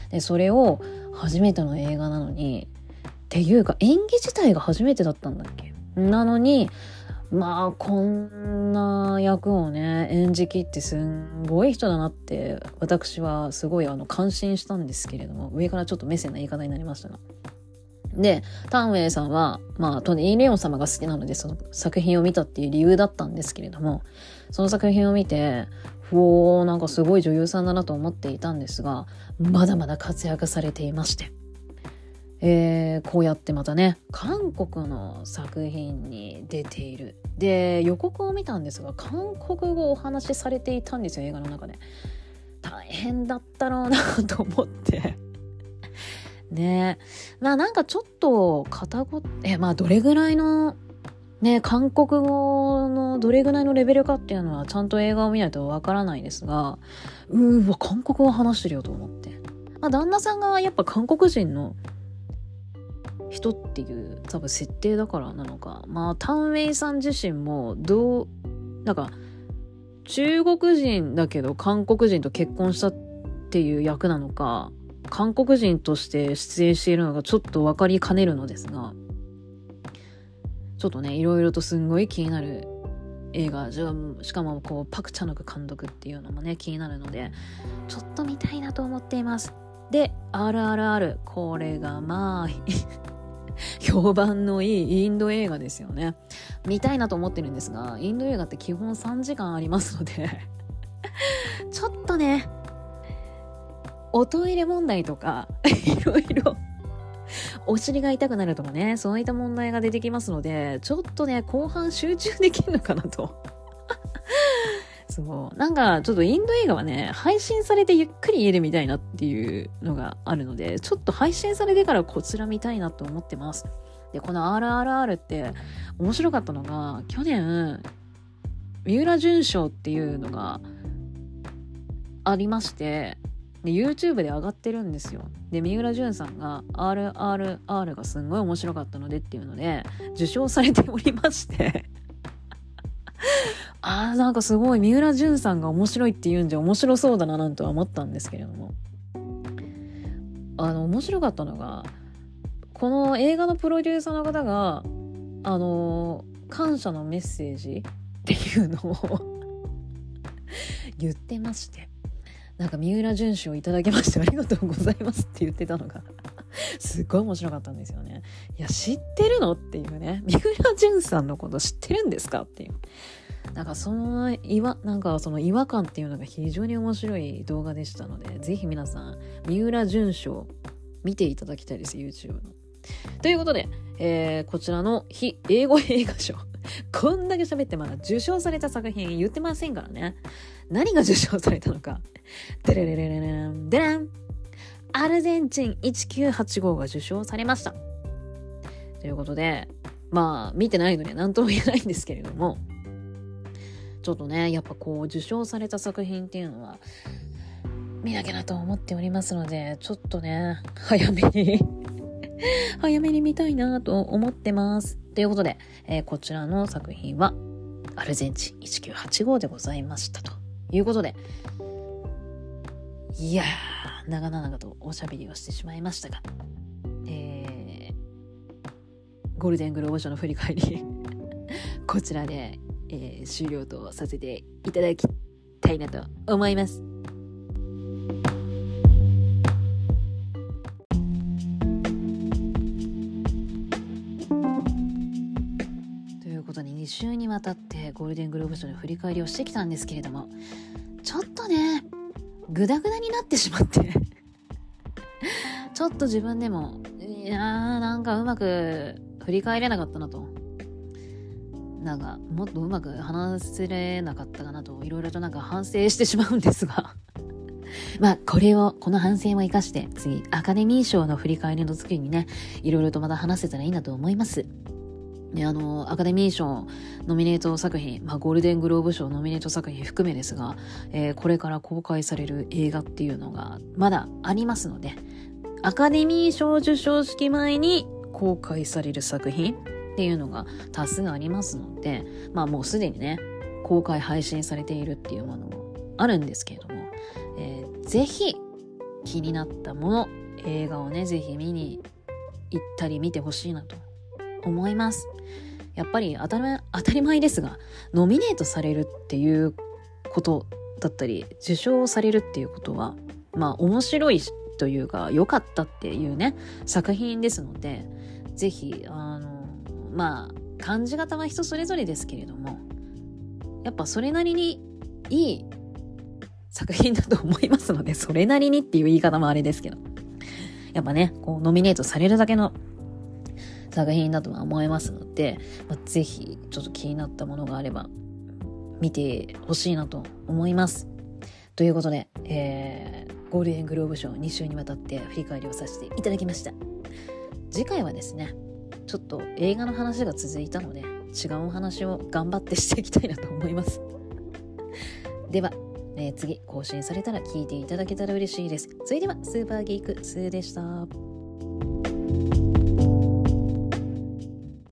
でそれを初めての映画なのに、っていうか演技自体が初めてだったんだっけなのに、まあこんな役をね演じきってすんごい人だなって私はすごいあの感心したんですけれども、上からちょっと目線な言い方になりましたが、でタン・ウェイさんは、まあ、トニー・レオン様が好きなのでその作品を見たっていう理由だったんですけれども、その作品を見ておーなんかすごい女優さんだなと思っていたんですが、まだまだ活躍されていまして、えー、こうやってまたね韓国の作品に出ている。で予告を見たんですが韓国語をお話しされていたんですよ、映画の中で。大変だったろうなと思ってね、まあなんかちょっと片言えまあどれぐらいのね韓国語のどれぐらいのレベルかっていうのはちゃんと映画を見ないとわからないですが、うーわ韓国語話してるよと思って、まあ、旦那さんがやっぱ韓国人の人っていう多分設定だからなのか、まあタンウェイさん自身もどうなんか中国人だけど韓国人と結婚したっていう役なのか、韓国人として出演しているのがちょっと分かりかねるのですが、ちょっとねいろいろとすんごい気になる映画、しかもこうパクチャノク監督っていうのもね気になるのでちょっと見たいなと思っています。で アールアールアール、 これがまあ評判のいいインド映画ですよね。見たいなと思ってるんですが、インド映画って基本さんじかんありますのでちょっとねおトイレ問題とかいろいろお尻が痛くなるとかね、そういった問題が出てきますので、ちょっとね後半集中できるのかなとそう、なんかちょっとインド映画はね配信されてゆっくり家で見たいなっていうのがあるので、ちょっと配信されてからこちら見たいなと思ってます。でこの アールアールアール って面白かったのが、去年三浦淳賞っていうのがありまして、で YouTube で上がってるんですよ。で三浦淳さんが アールアールアール がすんごい面白かったのでっていうので受賞されておりましてあーなんかすごい三浦淳さんが面白いって言うんじゃ面白そうだななんて思ったんですけれども、あの面白かったのがこの映画のプロデューサーの方があの感謝のメッセージっていうのを言ってまして、なんか三浦淳氏をいただきましてありがとうございますって言ってたのがすっごい面白かったんですよね。いや知ってるのっていうね、三浦淳さんのこと知ってるんですかっていう、なんかその違和、なんかその違和感っていうのが非常に面白い動画でしたので、ぜひ皆さん三浦淳賞見ていただきたいです YouTube の。ということで、えー、こちらの非英語映画賞こんだけ喋ってまだ受賞された作品言ってませんからね。何が受賞されたのか、デレレレレレンデレン、アルゼンチンせんきゅうひゃくはちじゅうごが受賞されましたということで、まあ見てないので何とも言えないんですけれども、ちょっとねやっぱこう受賞された作品っていうのは見なきゃなと思っておりますので、ちょっとね早めに早めに見たいなと思ってますということで、えー、こちらの作品はアルゼンチンせんきゅうひゃくはちじゅうごでございましたということで、いやー長々とおしゃべりをしてしまいましたが、えー、ゴールデングローブ賞の振り返りこちらでえー、終了とさせていただきたいなと思います。ということでに週にわたってゴールデングローブ賞の振り返りをしてきたんですけれども、ちょっとねグダグダになってしまってちょっと自分でもいやーなんかうまく振り返れなかったなと、なんかもっとうまく話せれなかったかなといろいろとなんか反省してしまうんですがまあこれをこの反省を生かして次アカデミー賞の振り返りの時にねいろいろとまた話せたらいいなと思います。であのアカデミー賞ノミネート作品、まあ、ゴールデングローブ賞ノミネート作品含めですが、えー、これから公開される映画っていうのがまだありますので、アカデミー賞受賞式前に公開される作品っていうのが多数ありますので、まあもうすでにね公開配信されているっていうものもあるんですけれども、えー、ぜひ気になったもの映画をねぜひ見に行ったり見てほしいなと思います。やっぱり当たり、当たり前ですがノミネートされるっていうことだったり受賞されるっていうことはまあ面白いというか良かったっていうね作品ですので、ぜひあのまあ感じ方は人それぞれですけれども、やっぱそれなりにいい作品だと思いますので、それなりにっていう言い方もあれですけど、やっぱねこうノミネートされるだけの作品だとは思いますので、まあ、ぜひちょっと気になったものがあれば見てほしいなと思いますということで、えー、ゴールデングローブ賞に週にわたって振り返りをさせていただきました。次回はですねちょっと映画の話が続いたので違うお話を頑張ってしていきたいなと思いますではえー、次更新されたら聞いていただけたら嬉しいです。それではスーパーギークスーでした。